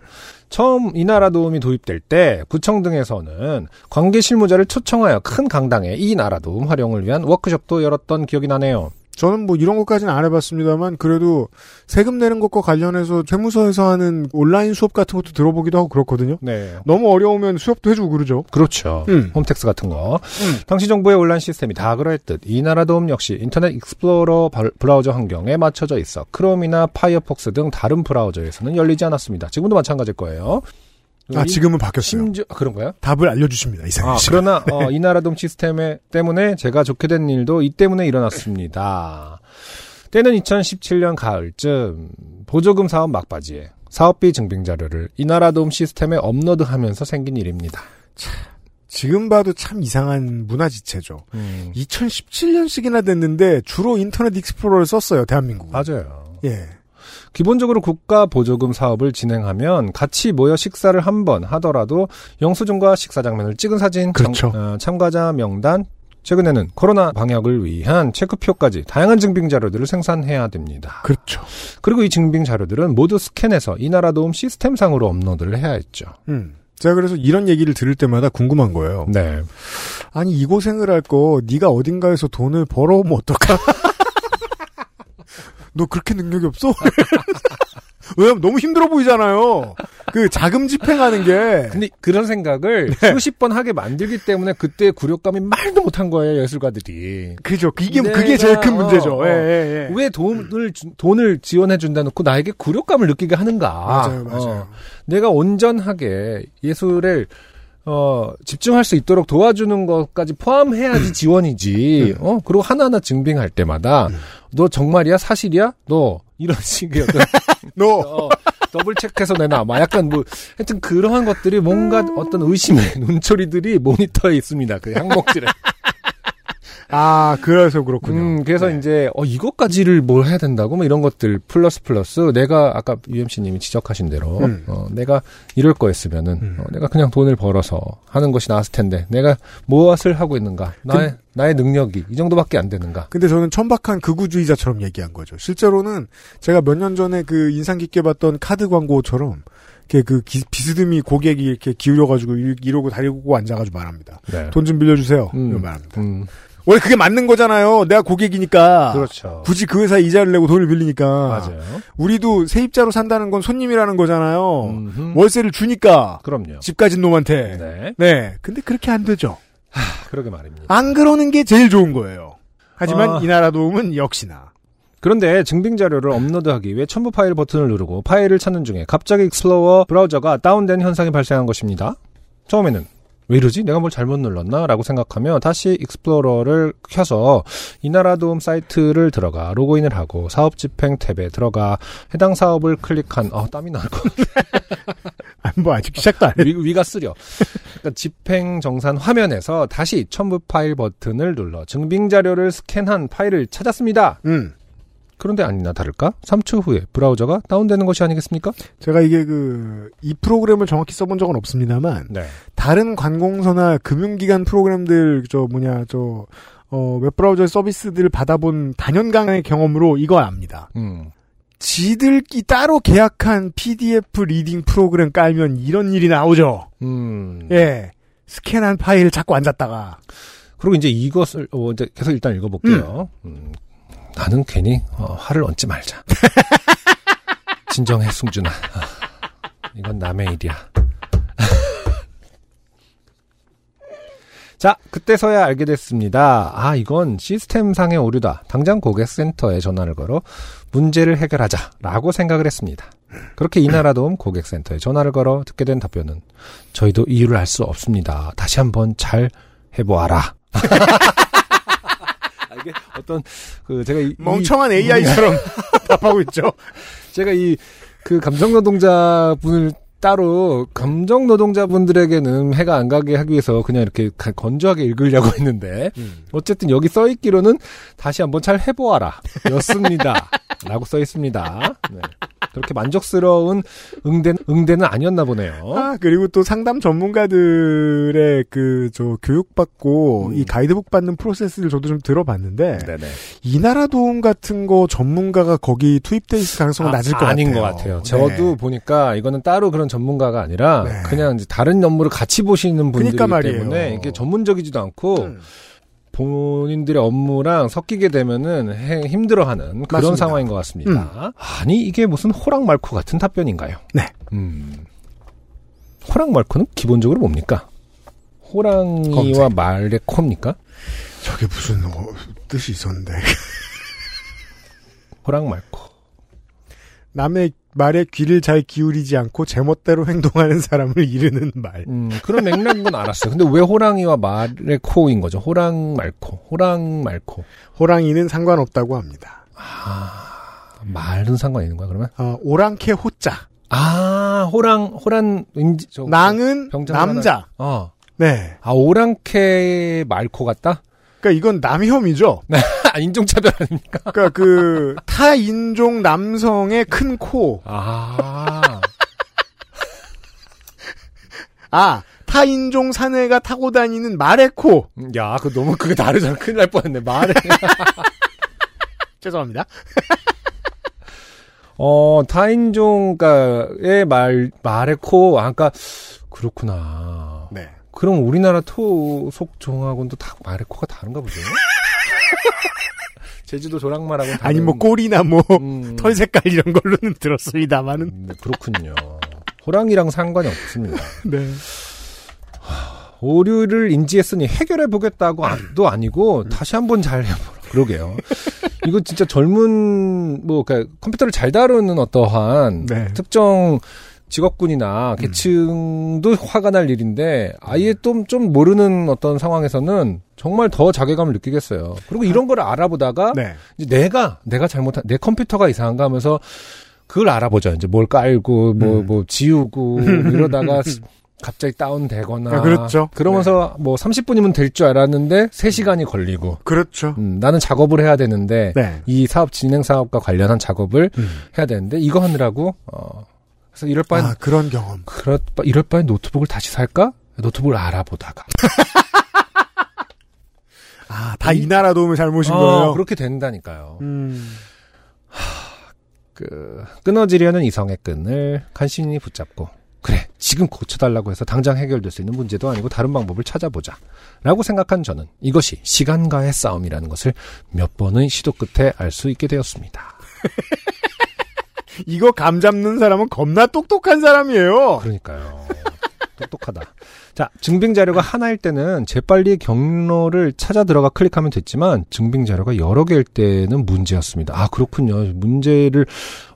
처음 이나라도움이 도입될 때 구청 등에서는 관계 실무자를 초청하여 큰 강당에 이나라도움 활용을 위한 워크숍도 열었던 기억이 나네요. 저는 뭐 이런 것까지는 안 해봤습니다만 그래도 세금 내는 것과 관련해서 세무서에서 하는 온라인 수업 같은 것도 들어보기도 하고 그렇거든요. 네. 너무 어려우면 수업도 해주고 그러죠. 그렇죠. 홈택스 같은 거. 당시 정부의 온라인 시스템이 다 그러했듯 이 나라도움 역시 인터넷 익스플로러 브라우저 환경에 맞춰져 있어 크롬이나 파이어폭스 등 다른 브라우저에서는 열리지 않았습니다. 지금도 마찬가지일 거예요. 아, 지금은 바뀌었어요. 그런가요? 답을 알려주십니다. 이상해. 아, 그러나 네. 이나라돔 시스템 때문에 제가 좋게 된 일도 이 때문에 일어났습니다. 때는 2017년 가을쯤 보조금 사업 막바지에 사업비 증빙 자료를 이나라돔 시스템에 업로드하면서 생긴 일입니다. 참, 지금 봐도 참 이상한 문화지체죠. 2017년씩이나 됐는데 주로 인터넷 익스플로러를 썼어요. 대한민국은. 맞아요. 예. 기본적으로 국가 보조금 사업을 진행하면 같이 모여 식사를 한번 하더라도 영수증과 식사 장면을 찍은 사진, 그렇죠. 참가자 명단, 최근에는 코로나 방역을 위한 체크표까지 다양한 증빙 자료들을 생산해야 됩니다. 그렇죠. 그리고 이 증빙 자료들은 모두 스캔해서 이 나라도움 시스템상으로 업로드를 해야 했죠. 제가 그래서 이런 얘기를 들을 때마다 궁금한 거예요. 네. 아니 이 고생을 할 거 네가 어딘가에서 돈을 벌어오면 어떨까? 너 그렇게 능력이 없어? 왜냐면 너무 힘들어 보이잖아요. 그 자금 집행하는 게. 근데 그런 생각을 네. 수십 번 하게 만들기 때문에 그때의 굴욕감이 말도 못한 거예요, 예술가들이. 그죠. 그게 제일 큰 문제죠. 예. 왜 돈을 지원해 준다 놓고 나에게 굴욕감을 느끼게 하는가. 맞아요. 내가 온전하게 예술을 집중할 수 있도록 도와주는 것까지 포함해야지 지원이지. 그리고 하나하나 증빙할 때마다 너 정말이야? 사실이야? 너 이런 식의 어떤 더블 체크해서 내놔. 막 약간 뭐 하여튼 그러한 것들이 뭔가 어떤 의심의 눈초리들이 모니터에 있습니다. 그 항목질에. 아, 그래서 그렇군요. 그래서 네. 이제 이것까지를 뭘 해야 된다고 뭐 이런 것들 플러스 내가 아까 UMC님이 지적하신 대로 내가 이럴 거였으면은 내가 그냥 돈을 벌어서 하는 것이 나았을 텐데 내가 무엇을 하고 있는가 나의 능력이 이 정도밖에 안 되는가. 근데 저는 천박한 극우주의자처럼 얘기한 거죠. 실제로는 제가 몇 년 전에 그 인상 깊게 봤던 카드 광고처럼. 그 비스듬히 고객이 이렇게 기울여가지고 이러고 다리고 앉아가지고 말합니다. 네. 돈 좀 빌려주세요. 이런 말합니다. 원래 그게 맞는 거잖아요. 내가 고객이니까. 그렇죠. 굳이 그 회사에 이자를 내고 돈을 빌리니까. 맞아요. 우리도 세입자로 산다는 건 손님이라는 거잖아요. 월세를 주니까. 그럼요. 집 가진 놈한테. 네. 네. 근데 그렇게 안 되죠. 그러게 말입니다. 안 그러는 게 제일 좋은 거예요. 하지만 이 나라도움은 역시나. 그런데 증빙 자료를 업로드하기 위해 첨부 파일 버튼을 누르고 파일을 찾는 중에 갑자기 익스플로러 브라우저가 다운된 현상이 발생한 것입니다. 처음에는 왜 이러지? 내가 뭘 잘못 눌렀나? 라고 생각하며 다시 익스플로러를 켜서 이 나라도움 사이트를 들어가 로그인을 하고 사업 집행 탭에 들어가 해당 사업을 클릭한 땀이 날 것 같아. 뭐 아직 시작도 안 해. 위가 쓰려. 그러니까 집행 정산 화면에서 다시 첨부 파일 버튼을 눌러 증빙 자료를 스캔한 파일을 찾았습니다. 그런데 아니나 다를까 3초 후에 브라우저가 다운되는 것이 아니겠습니까? 제가 이게 이 프로그램을 정확히 써본 적은 없습니다만 네. 다른 관공서나 금융기관 프로그램들 웹브라우저 서비스들 받아본 다년간의 경험으로 이걸 압니다. 지들끼리 따로 계약한 PDF 리딩 프로그램 깔면 이런 일이 나오죠. 예, 스캔한 파일을 자꾸 안 잤다가. 그리고 이제 이것을 이제 계속 일단 읽어볼게요. 나는 괜히 화를 얹지 말자. 진정해 승준아. 이건 남의 일이야. 자, 그때서야 알게 됐습니다. 아, 이건 시스템상의 오류다. 당장 고객센터에 전화를 걸어 문제를 해결하자라고 생각을 했습니다. 그렇게 이 나라도움 고객센터에 전화를 걸어 듣게 된 답변은 저희도 이유를 알 수 없습니다. 다시 한번 잘 해보아라. 이게 어떤 제가 멍청한 AI처럼 답하고 있죠. 제가 감정 노동자 분을 따로 감정 노동자 분들에게는 해가 안 가게 하기 위해서 그냥 이렇게 건조하게 읽으려고 했는데 어쨌든 여기 써 있기로는 다시 한번 잘 해보아라 였습니다. 라고 써 있습니다. 네. 그렇게 만족스러운 응대는 아니었나 보네요. 아, 그리고 또 상담 전문가들의 그 저 교육받고 이 가이드북 받는 프로세스를 저도 좀 들어봤는데 네네. 이 나라 도움 같은 거 전문가가 거기 투입돼 있을 가능성은 낮을 것 아닌 같아요. 것 같아요. 저도 네. 보니까 이거는 따로 그런 전문가가 아니라 네. 그냥 이제 다른 업무를 같이 보시는 분들이기 그러니까 때문에 이게 전문적이지도 않고 본인들의 업무랑 섞이게 되면은 힘들어하는 그런 맞습니다. 상황인 것 같습니다. 아니 이게 무슨 호랑말코 같은 답변인가요? 네. 호랑말코는 기본적으로 뭡니까? 호랑이와 말의 코입니까? 저게 무슨 뜻이 있었는데. 호랑말코. 남의 말에 귀를 잘 기울이지 않고 제멋대로 행동하는 사람을 이르는 말. 그런 맥락인 건 알았어요. 근데 왜 호랑이와 말의 코인 거죠? 호랑말코. 호랑말코. 호랑이는 상관없다고 합니다. 아, 말은 상관 있는 거야, 그러면? 오랑캐 호자. 아, 낭은 남자. 네. 아, 오랑캐 말코 같다? 그러니까 이건 남혐이죠. 인종차별 아닙니까? 그러니까 그 타인종 남성의 큰 코. 타인종 사내가 타고 다니는 말의 코. 야, 그 너무 그게 다르잖아. 큰일 날 뻔했네. 말의. 죄송합니다. 타인종가의 말의 코. 아, 그러니까 그렇구나. 네. 그럼 우리나라 토속종하고는 또 다 말의 코가 다른가 보죠. 제주도 조랑말하고 아니 뭐 꼬리나 뭐 털 색깔 이런 걸로는 들었습니다만은 네, 그렇군요. 호랑이랑 상관이 없습니다. 네. 오류를 인지했으니 해결해 보겠다고도 아니고 다시 한번 잘 해보라. 그러게요. 이거 진짜 젊은 그러니까 컴퓨터를 잘 다루는 어떠한 특정 직업군이나 계층도 화가 날 일인데 아예 좀 모르는 어떤 상황에서는 정말 더 자괴감을 느끼겠어요. 그리고 이런 걸 알아보다가 이제 내가 잘못한 내 컴퓨터가 이상한가 하면서 그걸 알아보죠. 이제 뭘 깔고 뭐 지우고 이러다가 갑자기 다운되거나 그렇죠. 그러면서 뭐 30분이면 될 줄 알았는데 3시간이 걸리고 그렇죠. 나는 작업을 해야 되는데 이 사업 진행 사업과 관련한 작업을 해야 되는데 이거 하느라고 그래서 이럴 바엔 그런 경험. 이럴 바엔 노트북을 다시 살까? 노트북을 알아보다가. 다 이 나라 도움이 잘못인 거예요. 그렇게 된다니까요. 끊어지려는 이성의 끈을 간신히 붙잡고 그래 지금 고쳐달라고 해서 당장 해결될 수 있는 문제도 아니고 다른 방법을 찾아보자 라고 생각한 저는 이것이 시간과의 싸움이라는 것을 몇 번의 시도 끝에 알 수 있게 되었습니다. 이거 감 잡는 사람은 겁나 똑똑한 사람이에요. 그러니까요. 똑똑하다. 자, 증빙 자료가 하나일 때는 재빨리 경로를 찾아 들어가 클릭하면 됐지만 증빙 자료가 여러 개일 때는 문제였습니다. 아, 그렇군요. 문제를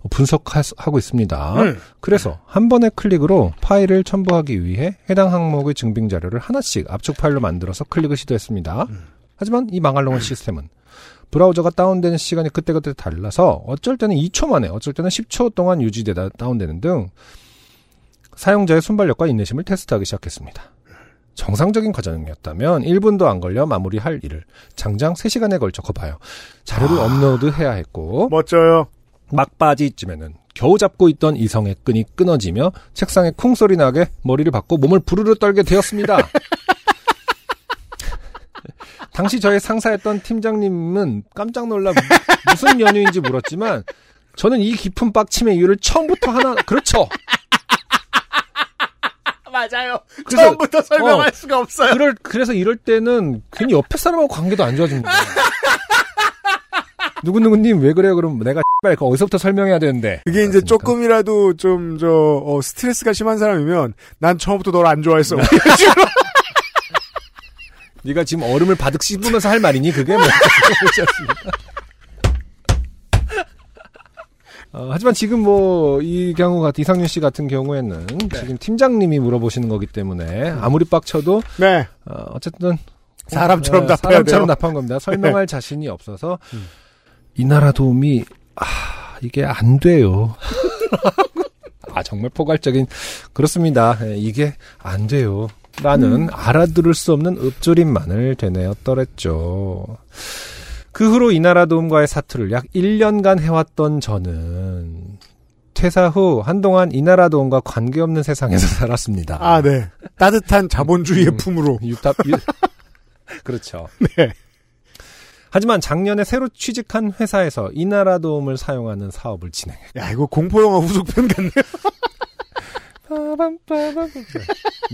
분석하고 있습니다. 그래서 한 번의 클릭으로 파일을 첨부하기 위해 해당 항목의 증빙 자료를 하나씩 압축 파일로 만들어서 클릭을 시도했습니다. 하지만 이 망할롱한 시스템은 브라우저가 다운되는 시간이 그때그때 달라서 어쩔 때는 2초 만에 어쩔 때는 10초 동안 유지되다 다운되는 등 사용자의 순발력과 인내심을 테스트하기 시작했습니다. 정상적인 과정이었다면 1분도 안 걸려 마무리할 일을 장장 3시간에 걸쳐 거봐요. 자료를 업로드해야 했고 멋져요. 막바지쯤에는 겨우 잡고 있던 이성의 끈이 끊어지며 책상에 쿵 소리 나게 머리를 박고 몸을 부르르 떨게 되었습니다. 당시 저의 상사였던 팀장님은 깜짝 놀라 무슨 연유인지 물었지만 저는 이 깊은 빡침의 이유를 처음부터 그렇죠. 맞아요. 그래서, 처음부터 설명할 수가 없어요. 그래서 이럴 때는 괜히 옆에 사람하고 관계도 안 좋아집니다. 누구누구님 왜 그래요? 그럼 내가 X발 어디서부터 설명해야 되는데. 그게 이제 맞습니까? 조금이라도 좀 스트레스가 심한 사람이면 난 처음부터 널 안 좋아했어. 네가 지금 얼음을 바득 씹으면서 할 말이니? 그게 뭐. 하지만 지금 이 경우 이상윤 씨 같은 경우에는 지금 팀장님이 물어보시는 거기 때문에 아무리 빡쳐도. 네. 어쨌든. 사람처럼 답해야 돼요. 사람처럼 답한 겁니다. 설명할 자신이 없어서. 이 나라 도움이, 이게 안 돼요. 정말 포괄적인. 그렇습니다. 이게 안 돼요. 라는 알아들을 수 없는 읊조림만을 되뇌었더랬죠. 그 후로 이 나라 도움과의 사투를 약 1년간 해왔던 저는 퇴사 후 한동안 이나라도움과 관계없는 세상에서 살았습니다. 아, 네. 따뜻한 자본주의의 품으로. 그렇죠. 네. 하지만 작년에 새로 취직한 회사에서 이나라도움을 사용하는 사업을 진행했고. 야, 이거 공포영화 후속편 같네요.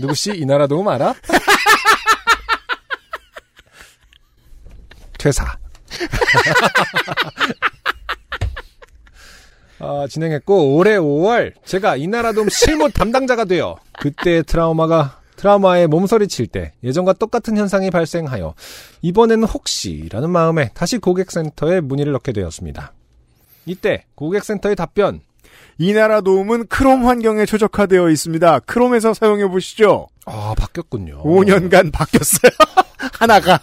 누구씨 이나라도움 알아? 퇴사. 진행했고 올해 5월 제가 이나라도움 실무 담당자가 되어 그때의 트라우마에 몸서리칠 때 예전과 똑같은 현상이 발생하여 이번에는 혹시라는 마음에 다시 고객센터에 문의를 넣게 되었습니다. 이때 고객센터의 답변. 이나라도움은 크롬 환경에 최적화되어 있습니다. 크롬에서 사용해보시죠. 아, 바뀌었군요. 5년간 바뀌었어요. 하나가.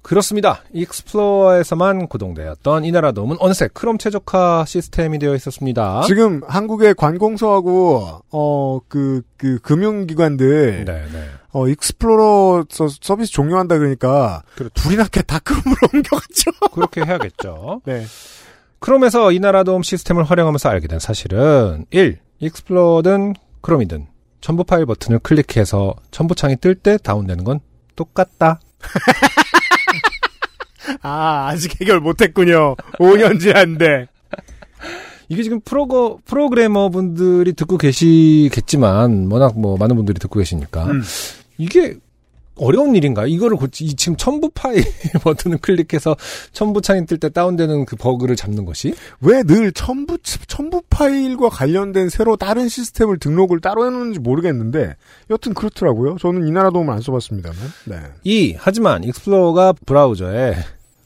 그렇습니다. 익스플로어에서만 구동되었던 이나라도움은 어느새 크롬 최적화 시스템이 되어 있었습니다. 지금 한국의 관공서하고 그 금융기관들 네네. 익스플로러 서비스 종료한다 그러니까 그렇죠. 둘이나 다 크롬으로 옮겨갔죠. 그렇게 해야겠죠. 네. 크롬에서 이나라도움 시스템을 활용하면서 알게 된 사실은 1. 익스플로어든 크롬이든 첨부 파일 버튼을 클릭해서 첨부 창이 뜰 때 다운되는 건 똑같다. 아, 아직 해결 못했군요. 5년 지났는데. 이게 지금 프로그래머 분들이 듣고 계시겠지만, 워낙 많은 분들이 듣고 계시니까. 이게 어려운 일인가요? 이거를 지금 첨부 파일 버튼을 클릭해서 첨부창이 뜰 때 다운되는 그 버그를 잡는 것이? 왜 늘 첨부 파일과 관련된 새로 다른 시스템을 등록을 따로 해놓는지 모르겠는데 여튼 그렇더라고요. 저는 이나라도움을 안 써봤습니다만. 네. 하지만 익스플로어가 브라우저에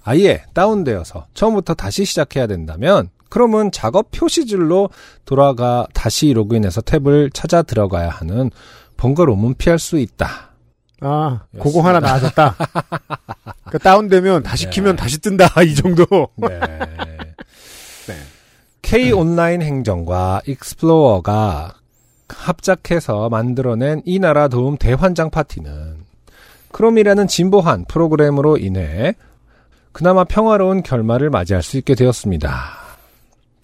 아예 다운되어서 처음부터 다시 시작해야 된다면 크롬은 작업 표시줄로 돌아가 다시 로그인해서 탭을 찾아 들어가야 하는 번거로움은 피할 수 있다. 아, 그렇습니다. 그거 하나 나아졌다. 그러니까 다운되면 다시 키면 다시 뜬다 이 정도. 네. 네. K 온라인 행정과 익스플로어가 합작해서 만들어낸 이나라도움 대환장 파티는 크롬이라는 진보한 프로그램으로 인해 그나마 평화로운 결말을 맞이할 수 있게 되었습니다.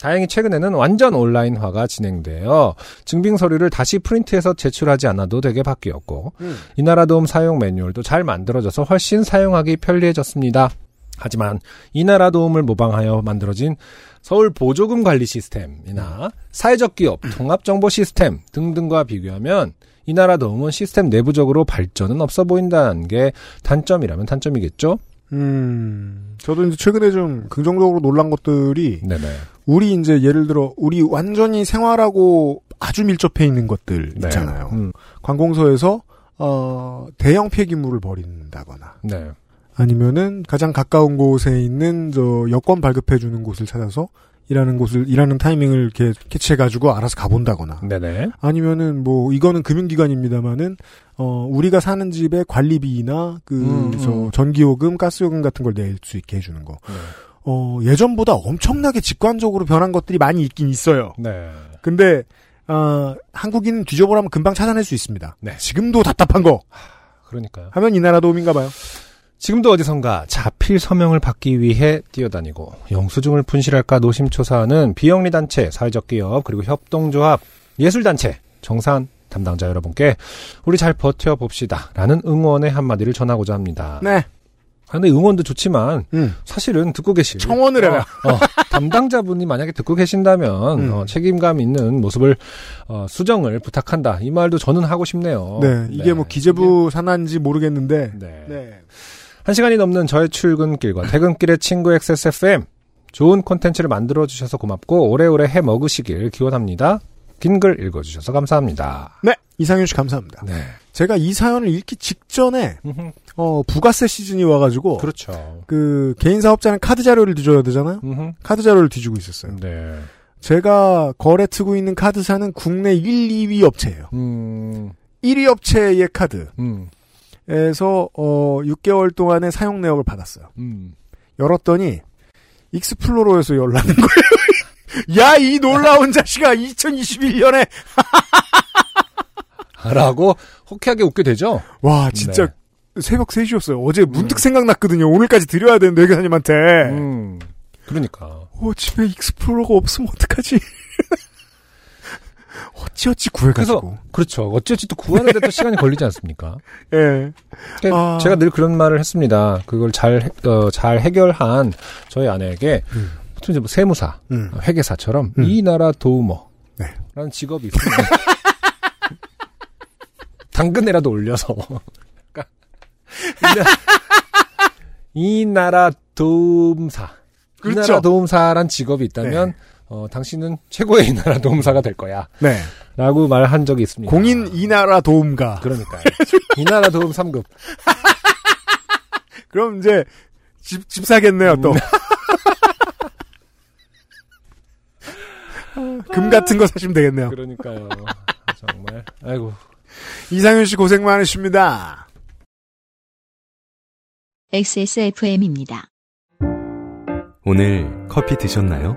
다행히 최근에는 완전 온라인화가 진행되어 증빙 서류를 다시 프린트해서 제출하지 않아도 되게 바뀌었고 이나라도움 사용 매뉴얼도 잘 만들어져서 훨씬 사용하기 편리해졌습니다. 하지만 이나라도움을 모방하여 만들어진 서울 보조금 관리 시스템이나 사회적 기업 통합정보 시스템 등등과 비교하면 이나라도움은 시스템 내부적으로 발전은 없어 보인다는 게 단점이라면 단점이겠죠? 저도 이제 최근에 좀 긍정적으로 놀란 것들이 네네. 우리 이제 예를 들어 우리 완전히 생활하고 아주 밀접해 있는 것들 네. 있잖아요. 관공서에서 대형 폐기물을 버린다거나 네. 아니면은 가장 가까운 곳에 있는 저 여권 발급해 주는 곳을 찾아서 일하는 타이밍을 이렇게 캐치해가지고 알아서 가본다거나. 네네. 아니면은 이거는 금융기관입니다만은, 우리가 사는 집의 관리비나, 전기요금, 가스요금 같은 걸 낼 수 있게 해주는 거. 네. 예전보다 엄청나게 직관적으로 변한 것들이 많이 있긴 있어요. 네. 근데, 한국인은 뒤져보라면 금방 찾아낼 수 있습니다. 네. 지금도 답답한 거. 그러니까요. 하면 이나라도움인가 봐요. 지금도 어디선가 자필 서명을 받기 위해 뛰어다니고 영수증을 분실할까 노심초사하는 비영리단체, 사회적 기업, 그리고 협동조합, 예술단체, 정산 담당자 여러분께 우리 잘 버텨봅시다 라는 응원의 한마디를 전하고자 합니다. 네. 근데 응원도 좋지만 사실은 듣고 계실 청원을 해라. 담당자분이 만약에 듣고 계신다면 책임감 있는 모습을 수정을 부탁한다. 이 말도 저는 하고 싶네요. 네, 이게 네. 기재부 산하인지 모르겠는데 네. 네. 1시간이 넘는 저의 출근길과 퇴근길의 친구 XSFM. 좋은 콘텐츠를 만들어주셔서 고맙고 오래오래 해먹으시길 기원합니다. 긴 글 읽어주셔서 감사합니다. 네. 이상윤 씨 감사합니다. 네. 제가 이 사연을 읽기 직전에 부가세 시즌이 와가지고 그렇죠. 그 개인 사업자는 카드 자료를 뒤져야 되잖아요. 카드 자료를 뒤지고 있었어요. 네. 제가 거래 트고 있는 카드사는 국내 1, 2위 업체예요. 1위 업체의 카드. 에서 6개월 동안의 사용 내역을 받았어요. 열었더니 익스플로러에서 열라는 거예요. 야, 이 놀라운 자식아, 2021년에 라고 호쾌하게 웃게 되죠. 와, 진짜 네. 새벽 3시였어요. 어제 문득 생각났거든요. 오늘까지 드려야 되는데 회계사님한테. 그러니까. 집에 익스플로러가 없으면 어떡하지? 어찌어찌 구해가지고. 그래서, 그렇죠. 어찌어찌 또 구하는데 또 시간이 걸리지 않습니까? 예. 그러니까 제가 늘 그런 말을 했습니다. 그걸 잘 해결한 저희 아내에게, 보통 이제 뭐 세무사, 회계사처럼, 이 나라 도우머. 네. 라는 직업이 있습니다. 당근에라도 올려서. 그러니까 이 나라 도움사. 그렇죠. 이 나라 도움사란 직업이 있다면, 네. 당신은 최고의 이 나라 도움사가 될 거야. 네. 라고 말한 적이 있습니다. 공인 이 나라 도움가. 그러니까요. 이 나라 도움 3급. 그럼 이제, 집 사겠네요, 또. 금 같은 거 사시면 되겠네요. 그러니까요. 정말. 아이고. 이상윤 씨 고생 많으십니다. XSFM입니다. 오늘 커피 드셨나요?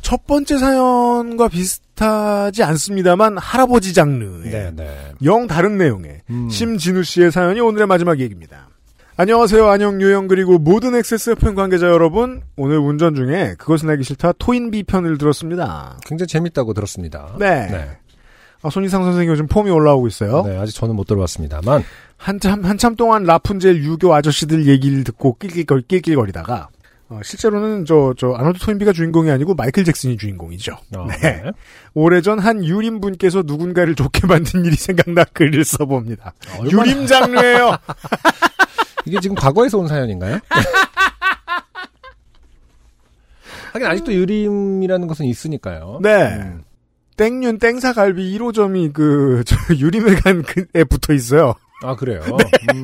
첫 번째 사연과 비슷하지 않습니다만 할아버지 장르의 네네. 영 다른 내용의 심진우 씨의 사연이 오늘의 마지막 얘기입니다. 안녕하세요. 안녕 유영 그리고 모든 XSFM 관계자 여러분. 오늘 운전 중에 그것은 알기 싫다 토인비 편을 들었습니다. 굉장히 재밌다고 들었습니다. 네. 아, 손희상 선생님 요즘 폼이 올라오고 있어요. 네. 아직 저는 못 들어봤습니다만. 한참 동안 라푼젤 유교 아저씨들 얘기를 듣고 낄낄거리다가 실제로는 아놀드 토인비가 주인공이 아니고 마이클 잭슨이 주인공이죠. 네. 오래전 한 유림분께서 누군가를 좋게 만든 일이 생각나 글을 써봅니다. 유림 장르예요. 이게 지금 과거에서 온 사연인가요? 하긴 아직도 유림이라는 것은 있으니까요. 네. 땡윤 땡사갈비 1호점이 유림에 간 근에 붙어 있어요. 아 그래요? 네.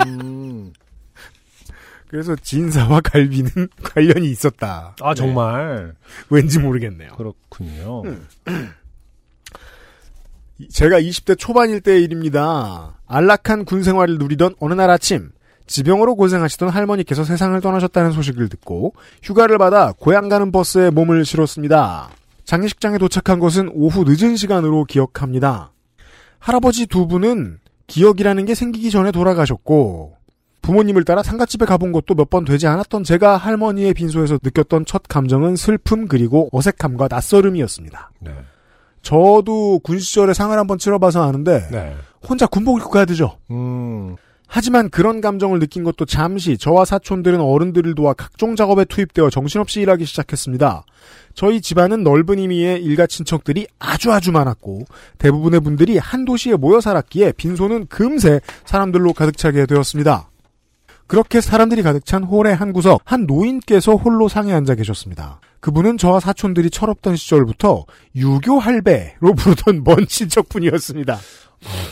그래서 진사와 갈비는 관련이 있었다. 아 정말? 네. 왠지 모르겠네요. 그렇군요. 제가 20대 초반일 때의 일입니다. 안락한 군생활을 누리던 어느 날 아침 지병으로 고생하시던 할머니께서 세상을 떠나셨다는 소식을 듣고 휴가를 받아 고향 가는 버스에 몸을 실었습니다. 장례식장에 도착한 것은 오후 늦은 시간으로 기억합니다. 할아버지 두 분은 기억이라는 게 생기기 전에 돌아가셨고 부모님을 따라 상갓집에 가본 것도 몇 번 되지 않았던 제가 할머니의 빈소에서 느꼈던 첫 감정은 슬픔 그리고 어색함과 낯설음이었습니다. 네. 저도 군 시절에 상을 한번 치러봐서 아는데 네. 혼자 군복 입고 가야 되죠. 하지만 그런 감정을 느낀 것도 잠시 저와 사촌들은 어른들을 도와 각종 작업에 투입되어 정신없이 일하기 시작했습니다. 저희 집안은 넓은 의미의 일가 친척들이 아주 많았고 대부분의 분들이 한 도시에 모여 살았기에 빈소는 금세 사람들로 가득 차게 되었습니다. 그렇게 사람들이 가득 찬 홀의 한 구석 한 노인께서 홀로 상에 앉아 계셨습니다. 그분은 저와 사촌들이 철없던 시절부터 유교 할배로 부르던 먼 친척분이었습니다.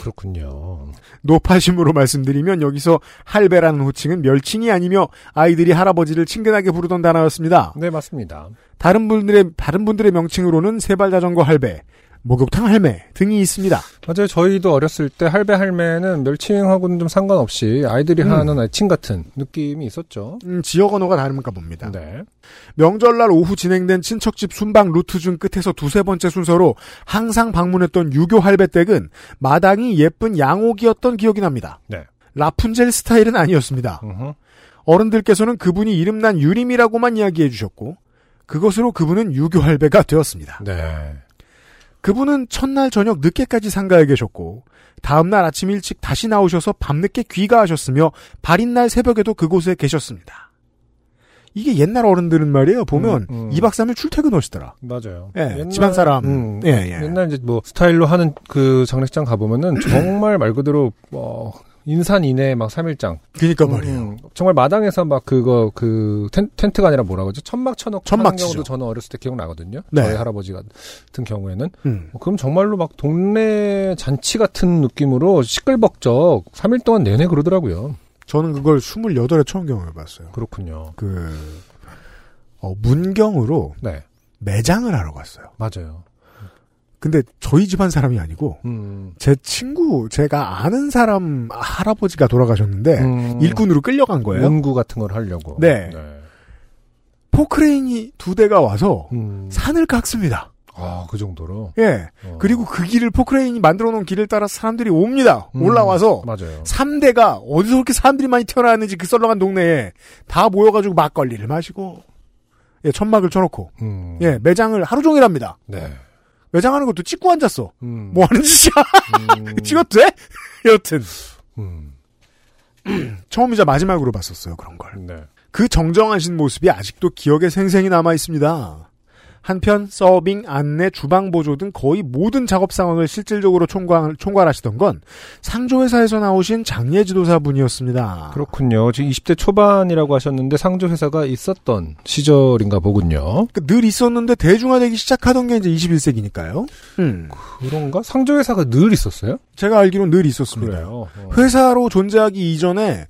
그렇군요. 높아심으로 말씀드리면 여기서 할배라는 호칭은 멸칭이 아니며 아이들이 할아버지를 친근하게 부르던 단어였습니다. 네 맞습니다. 다른 분들의 명칭으로는 세발자전거 할배, 목욕탕 할매 등이 있습니다. 맞아요. 저희도 어렸을 때 할배 할매는 멸칭하고는 좀 상관없이 아이들이 하는 애칭 같은 느낌이 있었죠. 지역 언어가 다른가 봅니다. 네. 명절날 오후 진행된 친척집 순방 루트 중 끝에서 두세 번째 순서로 항상 방문했던 유교 할배 댁은 마당이 예쁜 양옥이었던 기억이 납니다. 네. 라푼젤 스타일은 아니었습니다. 어른들께서는 그분이 이름난 유림이라고만 이야기해 주셨고 그것으로 그분은 유교 할배가 되었습니다. 네. 그분은 첫날 저녁 늦게까지 상가에 계셨고 다음날 아침 일찍 다시 나오셔서 밤늦게 귀가하셨으며 발인날 새벽에도 그곳에 계셨습니다. 이게 옛날 어른들은 말이에요. 보면 2박 3일 출퇴근하시더라. 맞아요. 예, 옛날, 집안 사람. 예. 옛날 이제 뭐 스타일로 하는 그 장례식장 가보면은 정말 말 그대로 인산인해 막 3일장. 그니까 말이에요. 정말 마당에서 막 텐트가 아니라 뭐라 그러죠? 천막 하는 경우도 저는 어렸을 때 기억나거든요. 네. 저희 할아버지 같은 경우에는. 그럼 정말로 막 동네 잔치 같은 느낌으로 시끌벅적 3일 동안 내내 그러더라고요. 저는 그걸 28에 처음 경험해봤어요. 그렇군요. 문경으로. 네. 매장을 하러 갔어요. 맞아요. 근데 저희 집안 사람이 아니고 제 친구, 제가 아는 사람 할아버지가 돌아가셨는데 일꾼으로 끌려간 거예요. 연구 같은 걸 하려고. 네. 네. 포크레인이 두 대가 와서 산을 깎습니다. 아, 그 정도로? 예. 그리고 그 길을, 포크레인이 만들어 놓은 길을 따라 사람들이 옵니다. 올라와서. 맞아요. 3대가 어디서 그렇게 사람들이 많이 튀어나왔는지 그 썰렁한 동네에 다 모여가지고 막걸리를 마시고, 예, 천막을 쳐놓고, 예, 매장을 하루 종일 합니다. 네. 매장하는 것도 찍고 앉았어. 뭐 하는 짓이야? 찍어도 돼? 여튼. 처음이자 마지막으로 봤었어요, 그런 걸. 네. 그 정정하신 모습이 아직도 기억에 생생히 남아있습니다. 한편 서빙, 안내, 주방보조 등 거의 모든 작업 상황을 실질적으로 총괄하시던 건 상조회사에서 나오신 장례지도사분이었습니다. 그렇군요. 지금 20대 초반이라고 하셨는데 상조회사가 있었던 시절인가 보군요. 늘 있었는데 대중화되기 시작하던 게 이제 21세기니까요. 그런가? 상조회사가 늘 있었어요? 제가 알기로는 늘 있었습니다. 그래요. 회사로 존재하기 이전에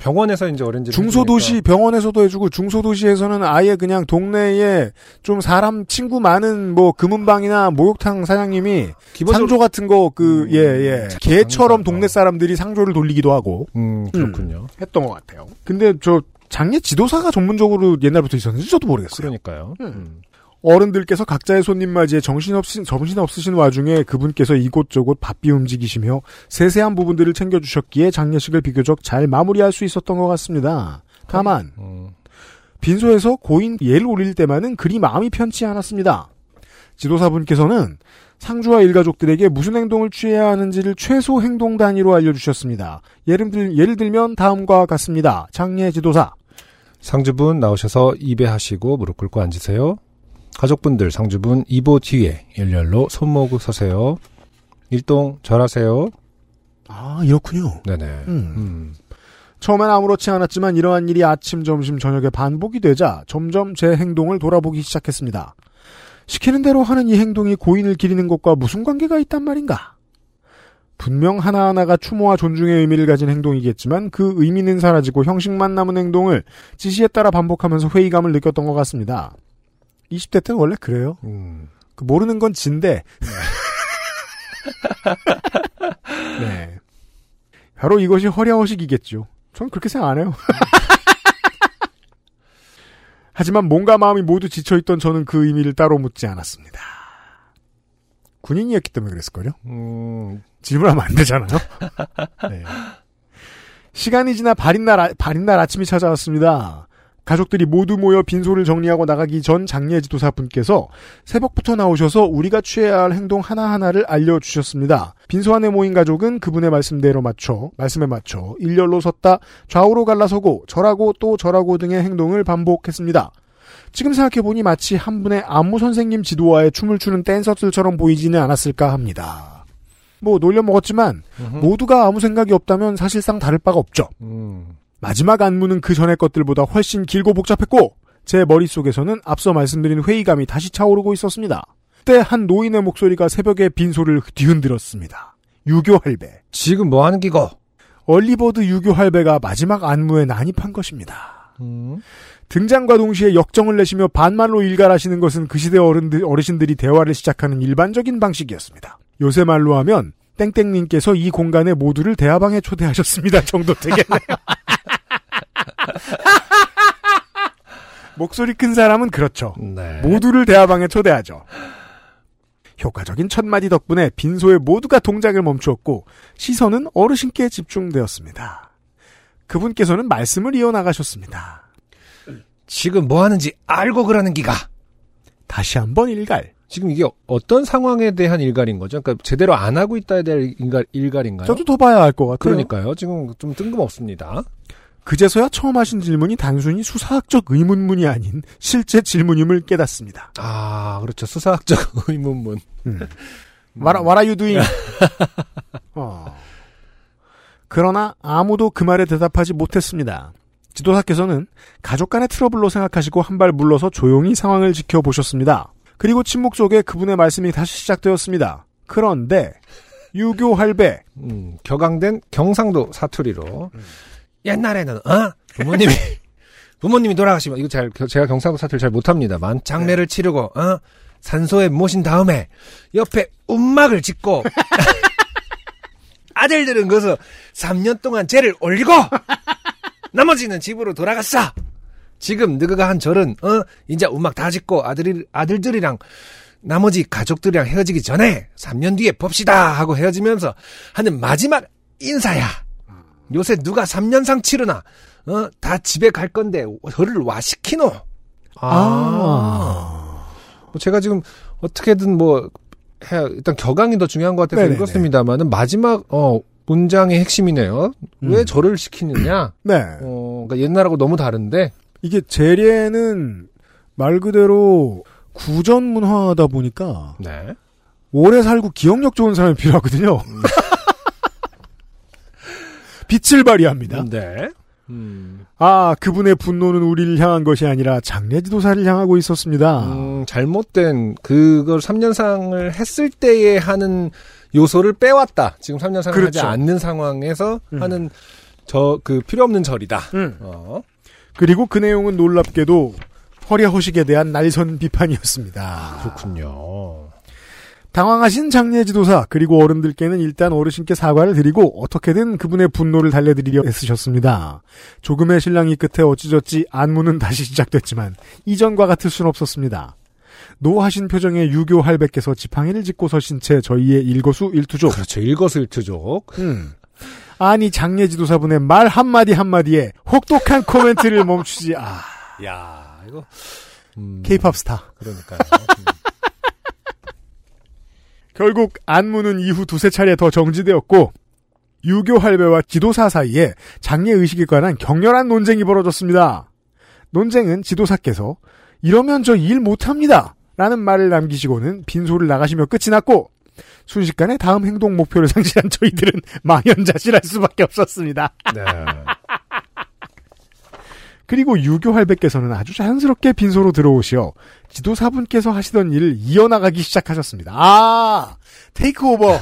병원에서 이제 어린이집 중소도시 해주니까. 병원에서도 해주고 중소도시에서는 아예 그냥 동네에 좀 사람 친구 많은 뭐 금은방이나 목욕탕 사장님이 상조 같은 거 그 예예 개처럼 동네 사람들이 상조를 돌리기도 하고 그렇군요 했던 것 같아요. 근데 저 장례 지도사가 전문적으로 옛날부터 있었는지 저도 모르겠어요. 그러니까요. 어른들께서 각자의 손님 맞이에 정신 없으신 와중에 그분께서 이곳저곳 바삐 움직이시며 세세한 부분들을 챙겨주셨기에 장례식을 비교적 잘 마무리할 수 있었던 것 같습니다. 다만 빈소에서 고인 예를 올릴 때만은 그리 마음이 편치 않았습니다. 지도사분께서는 상주와 일가족들에게 무슨 행동을 취해야 하는지를 최소 행동 단위로 알려주셨습니다. 예를 들면 다음과 같습니다. 장례 지도사. 상주분 나오셔서 입회하시고 무릎 꿇고 앉으세요. 가족분들 상주분 2보 뒤에 일렬로 손모으고 서세요. 일동 절하세요. 아 이렇군요. 네네. 처음엔 아무렇지 않았지만 이러한 일이 아침, 점심, 저녁에 반복이 되자 점점 제 행동을 돌아보기 시작했습니다. 시키는 대로 하는 이 행동이 고인을 기리는 것과 무슨 관계가 있단 말인가? 분명 하나하나가 추모와 존중의 의미를 가진 행동이겠지만 그 의미는 사라지고 형식만 남은 행동을 지시에 따라 반복하면서 회의감을 느꼈던 것 같습니다. 20대 때는 원래 그래요. 그 모르는 건 진데. 네. 바로 이것이 허례허식이겠죠. 저는 그렇게 생각 안 해요. 하지만 몸과 마음이 모두 지쳐있던 저는 그 의미를 따로 묻지 않았습니다. 군인이었기 때문에 그랬을걸요? 질문하면 안 되잖아요. 네. 시간이 지나 발인 날 아침이 찾아왔습니다. 가족들이 모두 모여 빈소를 정리하고 나가기 전 장례지도사분께서 새벽부터 나오셔서 우리가 취해야 할 행동 하나하나를 알려주셨습니다. 빈소 안에 모인 가족은 그분의 말씀에 맞춰 일렬로 섰다, 좌우로 갈라서고, 절하고 또 절하고 등의 행동을 반복했습니다. 지금 생각해보니 마치 한 분의 안무 선생님 지도와의 춤을 추는 댄서들처럼 보이지는 않았을까 합니다. 뭐 놀려 먹었지만 모두가 아무 생각이 없다면 사실상 다를 바가 없죠. 마지막 안무는 그 전의 것들보다 훨씬 길고 복잡했고 제 머릿속에서는 앞서 말씀드린 회의감이 다시 차오르고 있었습니다. 그때 한 노인의 목소리가 새벽에 빈소를 뒤흔들었습니다. 유교 할배. 지금 뭐 하는 기거? 얼리버드 유교 할배가 마지막 안무에 난입한 것입니다. 등장과 동시에 역정을 내시며 반말로 일갈하시는 것은 그 시대 어르신들이 대화를 시작하는 일반적인 방식이었습니다. 요새 말로 하면 땡땡님께서 이 공간에 모두를 대화방에 초대하셨습니다 정도 되겠네요. 목소리 큰 사람은 그렇죠. 네. 모두를 대화방에 초대하죠. 효과적인 첫마디 덕분에 빈소의 모두가 동작을 멈추었고 시선은 어르신께 집중되었습니다. 그분께서는 말씀을 이어나가셨습니다. 지금 뭐 하는지 알고 그러는 기가. 다시 한번 일갈. 지금 이게 어떤 상황에 대한 일갈인 거죠? 그러니까 제대로 안 하고 있다에 대한 일갈인가요? 저도 더 봐야 알 것 같아요. 그러니까요. 지금 좀 뜬금없습니다. 그제서야 처음 하신 질문이 단순히 수사학적 의문문이 아닌 실제 질문임을 깨닫습니다. 아, 그렇죠. 수사학적 의문문. What are you doing? 그러나 아무도 그 말에 대답하지 못했습니다. 지도사께서는 가족 간의 트러블로 생각하시고 한 발 물러서 조용히 상황을 지켜보셨습니다. 그리고 침묵 속에 그분의 말씀이 다시 시작되었습니다. 그런데 유교 할배 격앙된 경상도 사투리로 옛날에는 부모님이 돌아가시면 이거 제가 경상도 사투리 잘 못합니다만 장례를 치르고 산소에 모신 다음에 옆에 움막을 짓고 아들들은 거기서 3년 동안 죄를 올리고 나머지는 집으로 돌아갔어. 지금 너가 한 절은 이제 움막 다 짓고 아들들이랑 나머지 가족들이랑 헤어지기 전에 3년 뒤에 봅시다 하고 헤어지면서 하는 마지막 인사야. 요새 누가 3년상 치르나? 다 집에 갈 건데 저를 와 시키노. 뭐 제가 지금 어떻게든 뭐 일단 격앙이 더 중요한 것 같아서 읽었습니다만은 마지막 문장의 핵심이네요. 왜 저를 시키느냐? 네. 그러니까 옛날하고 너무 다른데 이게 재래는 말 그대로 구전 문화다 보니까 네. 오래 살고 기억력 좋은 사람이 필요하거든요. 빛을 발휘합니다. 네. 아, 그분의 분노는 우리를 향한 것이 아니라 장례지도사를 향하고 있었습니다. 잘못된 그걸 3년상을 했을 때에 하는 요소를 빼왔다. 지금 3년상을 그렇죠. 하지 않는 상황에서 하는 그 필요 없는 절이다. 그리고 그 내용은 놀랍게도 허례허식에 대한 날선 비판이었습니다. 아, 그렇군요. 당황하신 장례지도사 그리고 어른들께는 일단 어르신께 사과를 드리고 어떻게든 그분의 분노를 달래드리려 애쓰셨습니다. 조금의 실랑이 끝에 어찌저찌 안무는 다시 시작됐지만 이전과 같을 순 없었습니다. 노하신 표정의 유교 할배께서 지팡이를 짚고 서신 채 저희의 일거수일투족. 그렇죠. 일거수일투족. 아니 장례지도사분의 말 한마디 한마디에 혹독한 코멘트를 멈추지. 아, 야 이거 K-POP 스타. 그러니까요. 결국 안무는 이후 두세 차례 더 정지되었고 유교 할배와 지도사 사이에 장례의식에 관한 격렬한 논쟁이 벌어졌습니다. 논쟁은 지도사께서 이러면 저 일 못합니다 라는 말을 남기시고는 빈소를 나가시며 끝이 났고 순식간에 다음 행동 목표를 상실한 저희들은 망연자실할 수밖에 없었습니다. 네. 그리고 유교 할배께서는 아주 자연스럽게 빈소로 들어오시어 지도사분께서 하시던 일을 이어나가기 시작하셨습니다. 아! 테이크오버!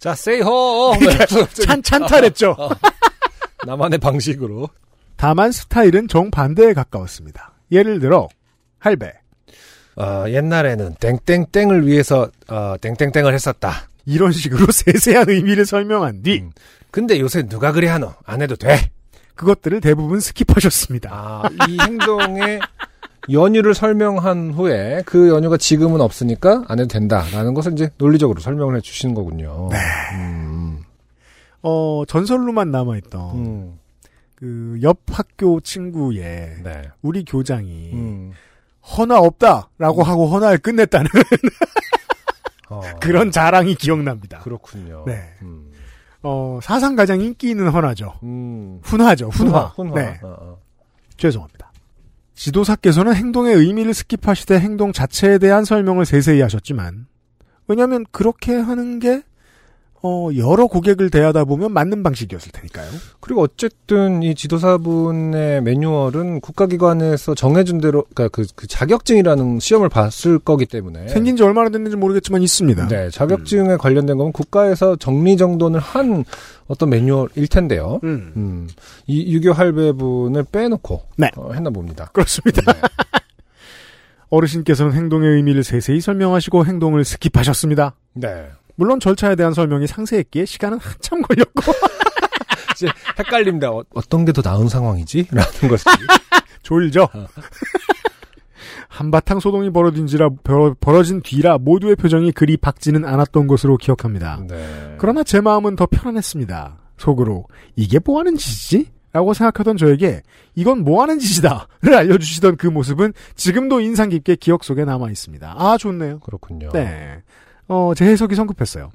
자, 세이 호! 찬탈했죠. 나만의 방식으로. 다만 스타일은 정반대에 가까웠습니다. 예를 들어 할배. 옛날에는 땡땡땡을 위해서 땡땡땡을 했었다. 이런 식으로 세세한 의미를 설명한 뒤 근데 요새 누가 그래 하노? 안 해도 돼. 그것들을 대부분 스킵하셨습니다. 아, 이 행동의 연유를 설명한 후에 그 연유가 지금은 없으니까 안 해도 된다라는 것을 이제 논리적으로 설명을 해주시는 거군요. 네. 전설로만 남아있던 그 옆 학교 친구의 네. 우리 교장이 헌화 없다라고 하고 헌화를 끝냈다는 그런 자랑이 기억납니다. 그렇군요. 네. 사상 가장 인기 있는 헌화죠. 훈화죠. 훈화. 네. 죄송합니다. 지도사께서는 행동의 의미를 스킵하시되 행동 자체에 대한 설명을 세세히 하셨지만 왜냐하면 그렇게 하는 게 여러 고객을 대하다 보면 맞는 방식이었을 테니까요. 그리고 어쨌든 이 지도사분의 매뉴얼은 국가기관에서 정해준 대로 그러니까 그 자격증이라는 시험을 봤을 거기 때문에 생긴 지 얼마나 됐는지 모르겠지만 있습니다. 네, 자격증에 관련된 건 국가에서 정리정돈을 한 어떤 매뉴얼일 텐데요. 이 유교 할배분을 빼놓고 네. 했나 봅니다. 그렇습니다. 네. 어르신께서는 행동의 의미를 세세히 설명하시고 행동을 스킵하셨습니다. 네. 물론 절차에 대한 설명이 상세했기에 시간은 한참 걸렸고 이제 헷갈립니다. 어떤 게 더 나은 상황이지? 라는 것이 졸죠. 한바탕 소동이 벌어진 뒤라 모두의 표정이 그리 밝지는 않았던 것으로 기억합니다. 네. 그러나 제 마음은 더 편안했습니다. 속으로 이게 뭐하는 짓이지? 라고 생각하던 저에게 이건 뭐하는 짓이다 를 알려주시던 그 모습은 지금도 인상 깊게 기억 속에 남아있습니다. 아 좋네요. 그렇군요. 네. 제 해석이 성급했어요.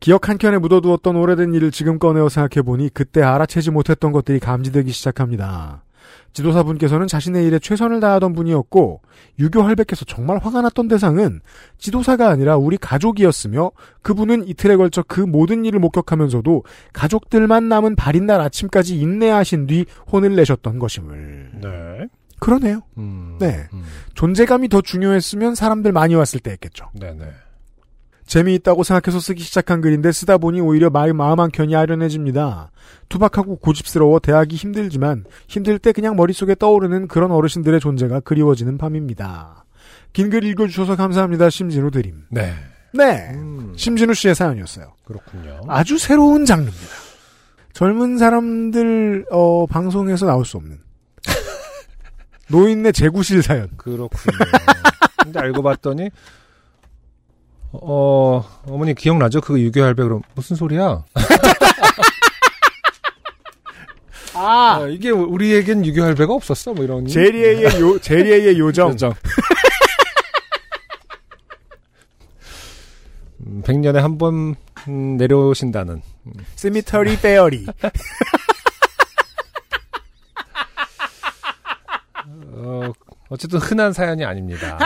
기억 한켠에 묻어두었던 오래된 일을 지금 꺼내어 생각해보니 그때 알아채지 못했던 것들이 감지되기 시작합니다. 지도사분께서는 자신의 일에 최선을 다하던 분이었고 유교 할배께서 정말 화가 났던 대상은 지도사가 아니라 우리 가족이었으며 그분은 이틀에 걸쳐 그 모든 일을 목격하면서도 가족들만 남은 발인 날 아침까지 인내하신 뒤 혼을 내셨던 것임을. 네. 그러네요. 네. 존재감이 더 중요했으면 사람들 많이 왔을 때였겠죠. 네네. 재미있다고 생각해서 쓰기 시작한 글인데 쓰다 보니 오히려 마음 한켠이 아련해집니다. 투박하고 고집스러워 대하기 힘들지만 힘들 때 그냥 머릿속에 떠오르는 그런 어르신들의 존재가 그리워지는 밤입니다. 긴 글 읽어주셔서 감사합니다. 심진우 드림. 네. 네. 심진우 씨의 사연이었어요. 그렇군요. 아주 새로운 장르입니다. 젊은 사람들 방송에서 나올 수 없는 노인네 재구실 사연. 그렇군요. 근데 알고 봤더니 어머니 기억나죠? 그거 유교 할배 그럼 무슨 소리야? 아 이게 우리에겐 유교 할배가 없었어 뭐 이런. 제리의 요정. 100년에 한 번 내려오신다는. 시미터리 베어리. 어쨌든 흔한 사연이 아닙니다.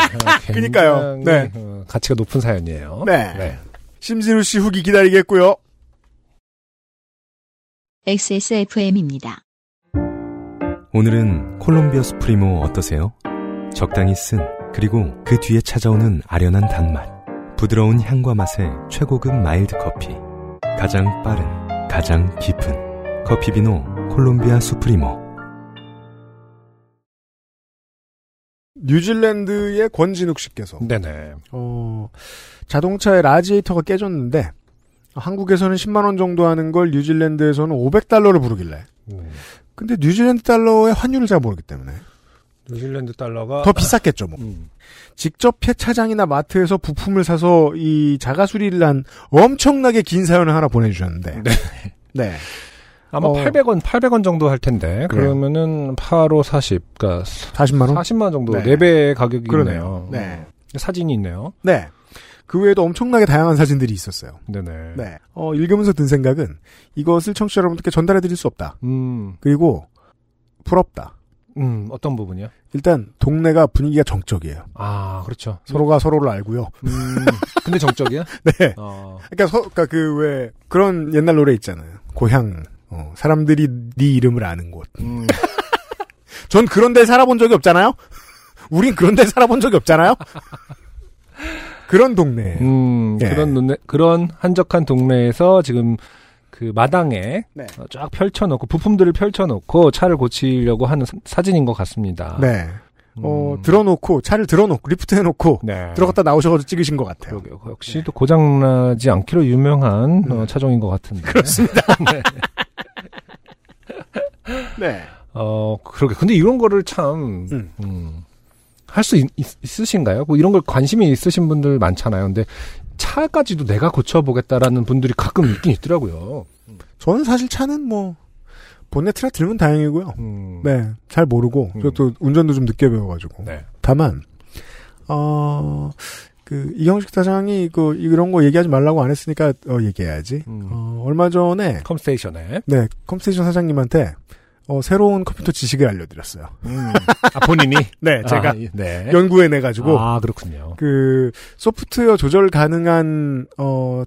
그러니까요. 네. 가치가 높은 사연이에요. 네. 네. 심진우 씨 후기 기다리겠고요. XSFM입니다. 오늘은 콜롬비아 수프리모 어떠세요? 적당히 쓴 그리고 그 뒤에 찾아오는 아련한 단맛, 부드러운 향과 맛의 최고급 마일드 커피, 가장 빠른, 가장 깊은 커피비노 콜롬비아 수프리모. 뉴질랜드의 권진욱 씨께서 네네. 자동차의 라지에이터가 깨졌는데 한국에서는 10만 원 정도 하는 걸 뉴질랜드에서는 500달러를 부르길래 근데 뉴질랜드 달러의 환율을 잘 모르기 때문에 뉴질랜드 달러가 더 비쌌겠죠 뭐. 직접 폐차장이나 마트에서 부품을 사서 이 자가 수리를 한 엄청나게 긴 사연을 하나 보내주셨는데 네. 네. 아마 800원 정도 할 텐데. 그래요. 그러면은 8호 40, 그러니까 40만 원? 40만 원 정도. 네 배의 가격이 그러네요. 있네요. 네. 사진이 있네요. 네. 그 외에도 엄청나게 다양한 사진들이 있었어요. 네네. 네. 읽으면서 든 생각은 이것을 청취자 여러분들께 전달해 드릴 수 없다. 그리고 부럽다. 어떤 부분이요? 일단 동네가 분위기가 정적이에요. 아, 그렇죠. 서로가 서로를 알고요. 근데 정적이야? 네. 그러니까 그 왜 그런 옛날 노래 있잖아요. 고향 사람들이 네 이름을 아는 곳. 전 그런 데 살아본 적이 없잖아요? 우린 그런 데 살아본 적이 없잖아요? 그런 동네. 예. 그런 한적한 동네에서 지금 그 마당에 네. 쫙 펼쳐놓고, 부품들을 펼쳐놓고 차를 고치려고 하는 사진인 것 같습니다. 네. 들어놓고, 차를 들어놓고, 리프트 해놓고, 네. 들어갔다 나오셔서 찍으신 것 같아요. 역시 네. 또 고장나지 않기로 유명한 차종인 것 같은데. 그렇습니다. 네. 네. 그러게. 근데 이런 거를 참, 할 수 있으신가요? 뭐 이런 걸 관심이 있으신 분들 많잖아요. 근데 차까지도 내가 고쳐보겠다라는 분들이 가끔 있긴 있더라고요. 저는 사실 차는 뭐, 본네트라 들면 다행이고요. 네. 잘 모르고, 저도 운전도 좀 늦게 배워가지고. 네. 다만, 이경식 사장이 이런 거 얘기하지 말라고 안 했으니까, 얘기해야지. 얼마 전에. 컴스테이션에. 네. 컴스테이션 사장님한테, 새로운 컴퓨터 지식을 알려드렸어요. 아, 본인이? 네, 제가 네. 연구해내가지고. 아, 그렇군요. 소프트웨어 조절 가능한,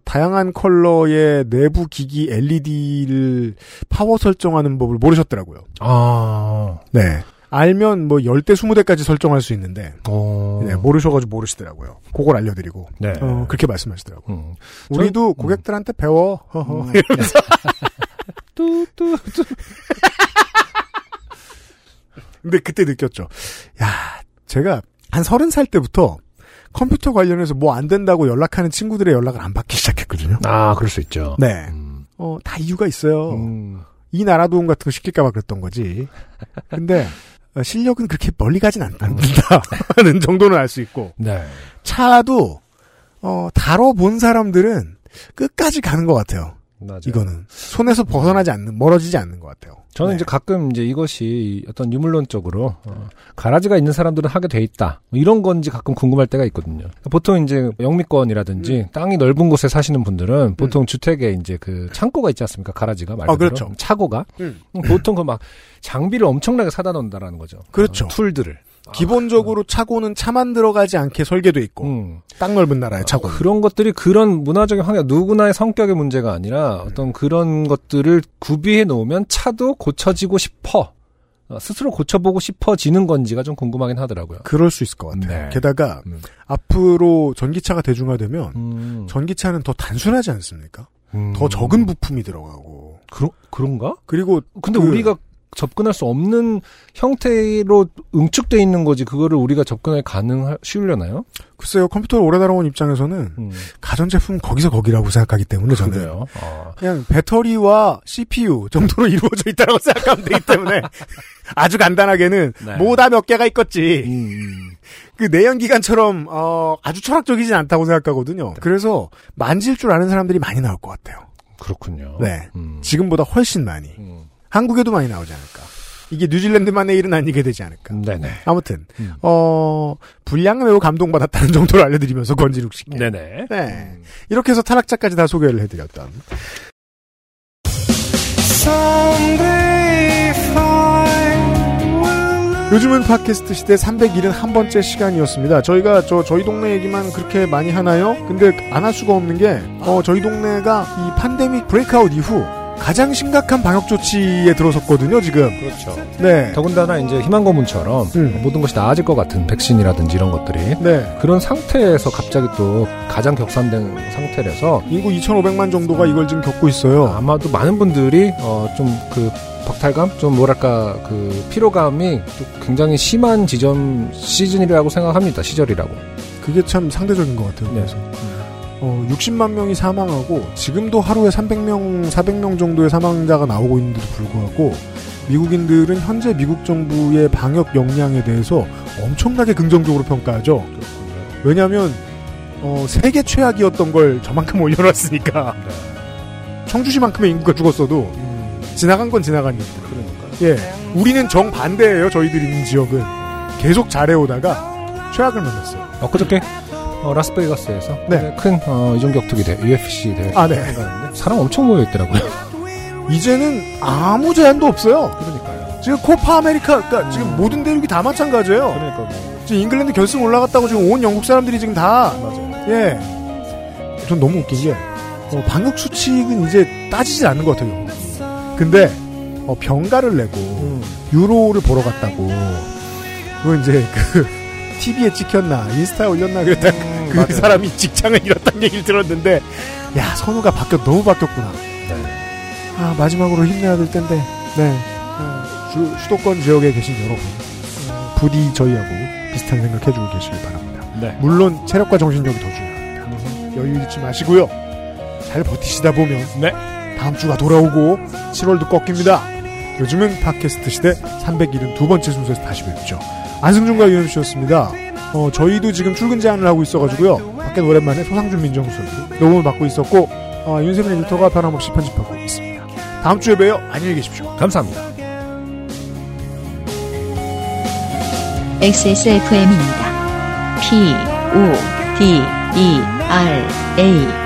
다양한 컬러의 내부 기기 LED를 파워 설정하는 법을 모르셨더라고요. 아. 네. 알면 뭐 10대, 20대까지 설정할 수 있는데, 네, 모르셔가지고 모르시더라고요. 그걸 알려드리고. 네. 그렇게 말씀하시더라고요. 우리도 고객들한테 배워. 이러면서. 뚜뚜뚜. 근데 그때 느꼈죠. 야, 제가 한 30살 때부터 컴퓨터 관련해서 뭐 안 된다고 연락하는 친구들의 연락을 안 받기 시작했거든요. 아, 그럴 수 있죠. 네. 다 이유가 있어요. 이 나라도움 같은 거 시킬까봐 그랬던 거지. 근데 실력은 그렇게 멀리 가진 않는다 하는 정도는 알 수 있고. 네. 차도 다뤄본 사람들은 끝까지 가는 것 같아요. 맞아요. 이거는 손에서 벗어나지 않는, 멀어지지 않는 것 같아요. 저는 네. 이제 가끔 이제 이것이 어떤 유물론적으로 가라지가 있는 사람들은 하게 돼 있다 뭐 이런 건지 가끔 궁금할 때가 있거든요. 보통 이제 영미권이라든지 땅이 넓은 곳에 사시는 분들은 보통 주택에 이제 그 창고가 있지 않습니까? 가라지가 말 그대로 그렇죠. 차고가 보통 그 막 장비를 엄청나게 사다 놓는다라는 거죠. 그렇죠. 툴들을. 기본적으로 차고는 차만 들어가지 않게 설계돼 있고 땅 넓은 나라의 차고 그런 것들이 그런 문화적인 환경 누구나의 성격의 문제가 아니라 어떤 그런 것들을 구비해 놓으면 차도 고쳐지고 싶어 스스로 고쳐보고 싶어지는 건지가 좀 궁금하긴 하더라고요. 그럴 수 있을 것 같아요. 네. 게다가 앞으로 전기차가 대중화되면 전기차는 더 단순하지 않습니까? 더 적은 부품이 들어가고. 그런가? 그리고 근데 우리가 접근할 수 없는 형태로 응축돼 있는 거지 그거를 우리가 접근할 쉬우려나요? 글쎄요. 컴퓨터를 오래 다뤄온 입장에서는 가전제품은 거기서 거기라고 생각하기 때문에 저는 그냥 배터리와 CPU 정도로 이루어져 있다고 생각하면 되기 때문에 아주 간단하게는 네. 뭐다 몇 개가 있겠지. 그 내연기관처럼 아주 철학적이진 않다고 생각하거든요. 네. 그래서 만질 줄 아는 사람들이 많이 나올 것 같아요. 그렇군요. 네, 지금보다 훨씬 많이. 한국에도 많이 나오지 않을까. 이게 뉴질랜드만의 일은 아니게 되지 않을까. 네네. 아무튼 분량은 매우 감동받았다는 정도로 알려드리면서 권진욱 씨. 네네. 네. 이렇게 해서 타락자까지 다 소개를 해드렸던. 요즘은 팟캐스트 시대 371번째 시간이었습니다. 저희가 저희 동네 얘기만 그렇게 많이 하나요? 근데 안 할 수가 없는 게 저희 동네가 이 팬데믹 브레이크아웃 이후 가장 심각한 방역 조치에 들어섰거든요, 지금. 그렇죠. 네. 더군다나 이제 희망고문처럼 모든 것이 나아질 것 같은 백신이라든지 이런 것들이 네. 그런 상태에서 갑자기 또 가장 격산된 상태라서 인구 2,500만 정도가 이걸 지금 겪고 있어요. 아마도 많은 분들이 좀 그 박탈감, 좀 뭐랄까 그 피로감이 또 굉장히 심한 시즌이라고 생각합니다. 시절이라고. 그게 참 상대적인 것 같아요. 그래서. 네. 60만 명이 사망하고 지금도 하루에 300명, 400명 정도의 사망자가 나오고 있는데도 불구하고 미국인들은 현재 미국 정부의 방역 역량에 대해서 엄청나게 긍정적으로 평가하죠. 그렇군요. 왜냐하면 세계 최악이었던 걸 저만큼 올려놨으니까. 네. 청주시만큼의 인구가 죽었어도 지나간 건 지나간 일이다. 그러니까. 예, 우리는 정반대예요. 저희들이 있는 지역은 계속 잘해오다가 최악을 만났어요. 그저께 라스베이거스에서 네. 큰 이종격투기 대회 UFC 대회 했는데 사람 엄청 모여있더라고요. 이제는 아무 제한도 없어요. 그러니까요. 지금 코파 아메리카 그러니까 지금 모든 대륙이 다 마찬가지예요. 그러니까 뭐. 지금 잉글랜드 결승 올라갔다고 지금 온 영국 사람들이 지금 다 맞아요. 예. 전 너무 웃긴 게 방역 수칙은 이제 따지질 않는 것 같아요. 근데 병가를 내고 유로를 보러 갔다고 그건 이제 그. TV에 찍혔나 인스타에 올렸나 그랬다 그 맞아요. 사람이 직장을 잃었다는 얘기를 들었는데 야 선우가 너무 바뀌었구나. 네. 아 마지막으로 힘내야 될 텐데 네 수도권 지역에 계신 여러분 부디 저희하고 비슷한 생각해주고 계시길 바랍니다. 네. 물론 체력과 정신력이 더 중요합니다. 여유 잃지 마시고요. 잘 버티시다 보면 네. 다음 주가 돌아오고 7월도 꺾입니다. 요즘은 팟캐스트 시대 372번째 순서에서 다시 뵙죠. 안승준과 유현수였습니다. 저희도 지금 출근 제한을 하고 있어가지고요. 밖에 오랜만에 소상준 민정수석이 녹음을 맡고 있었고 윤세민 에디터가 변함없이 편집하고 있습니다. 다음 주에 봬요. 안녕히 계십시오. 감사합니다. XSFM입니다. P O D E R A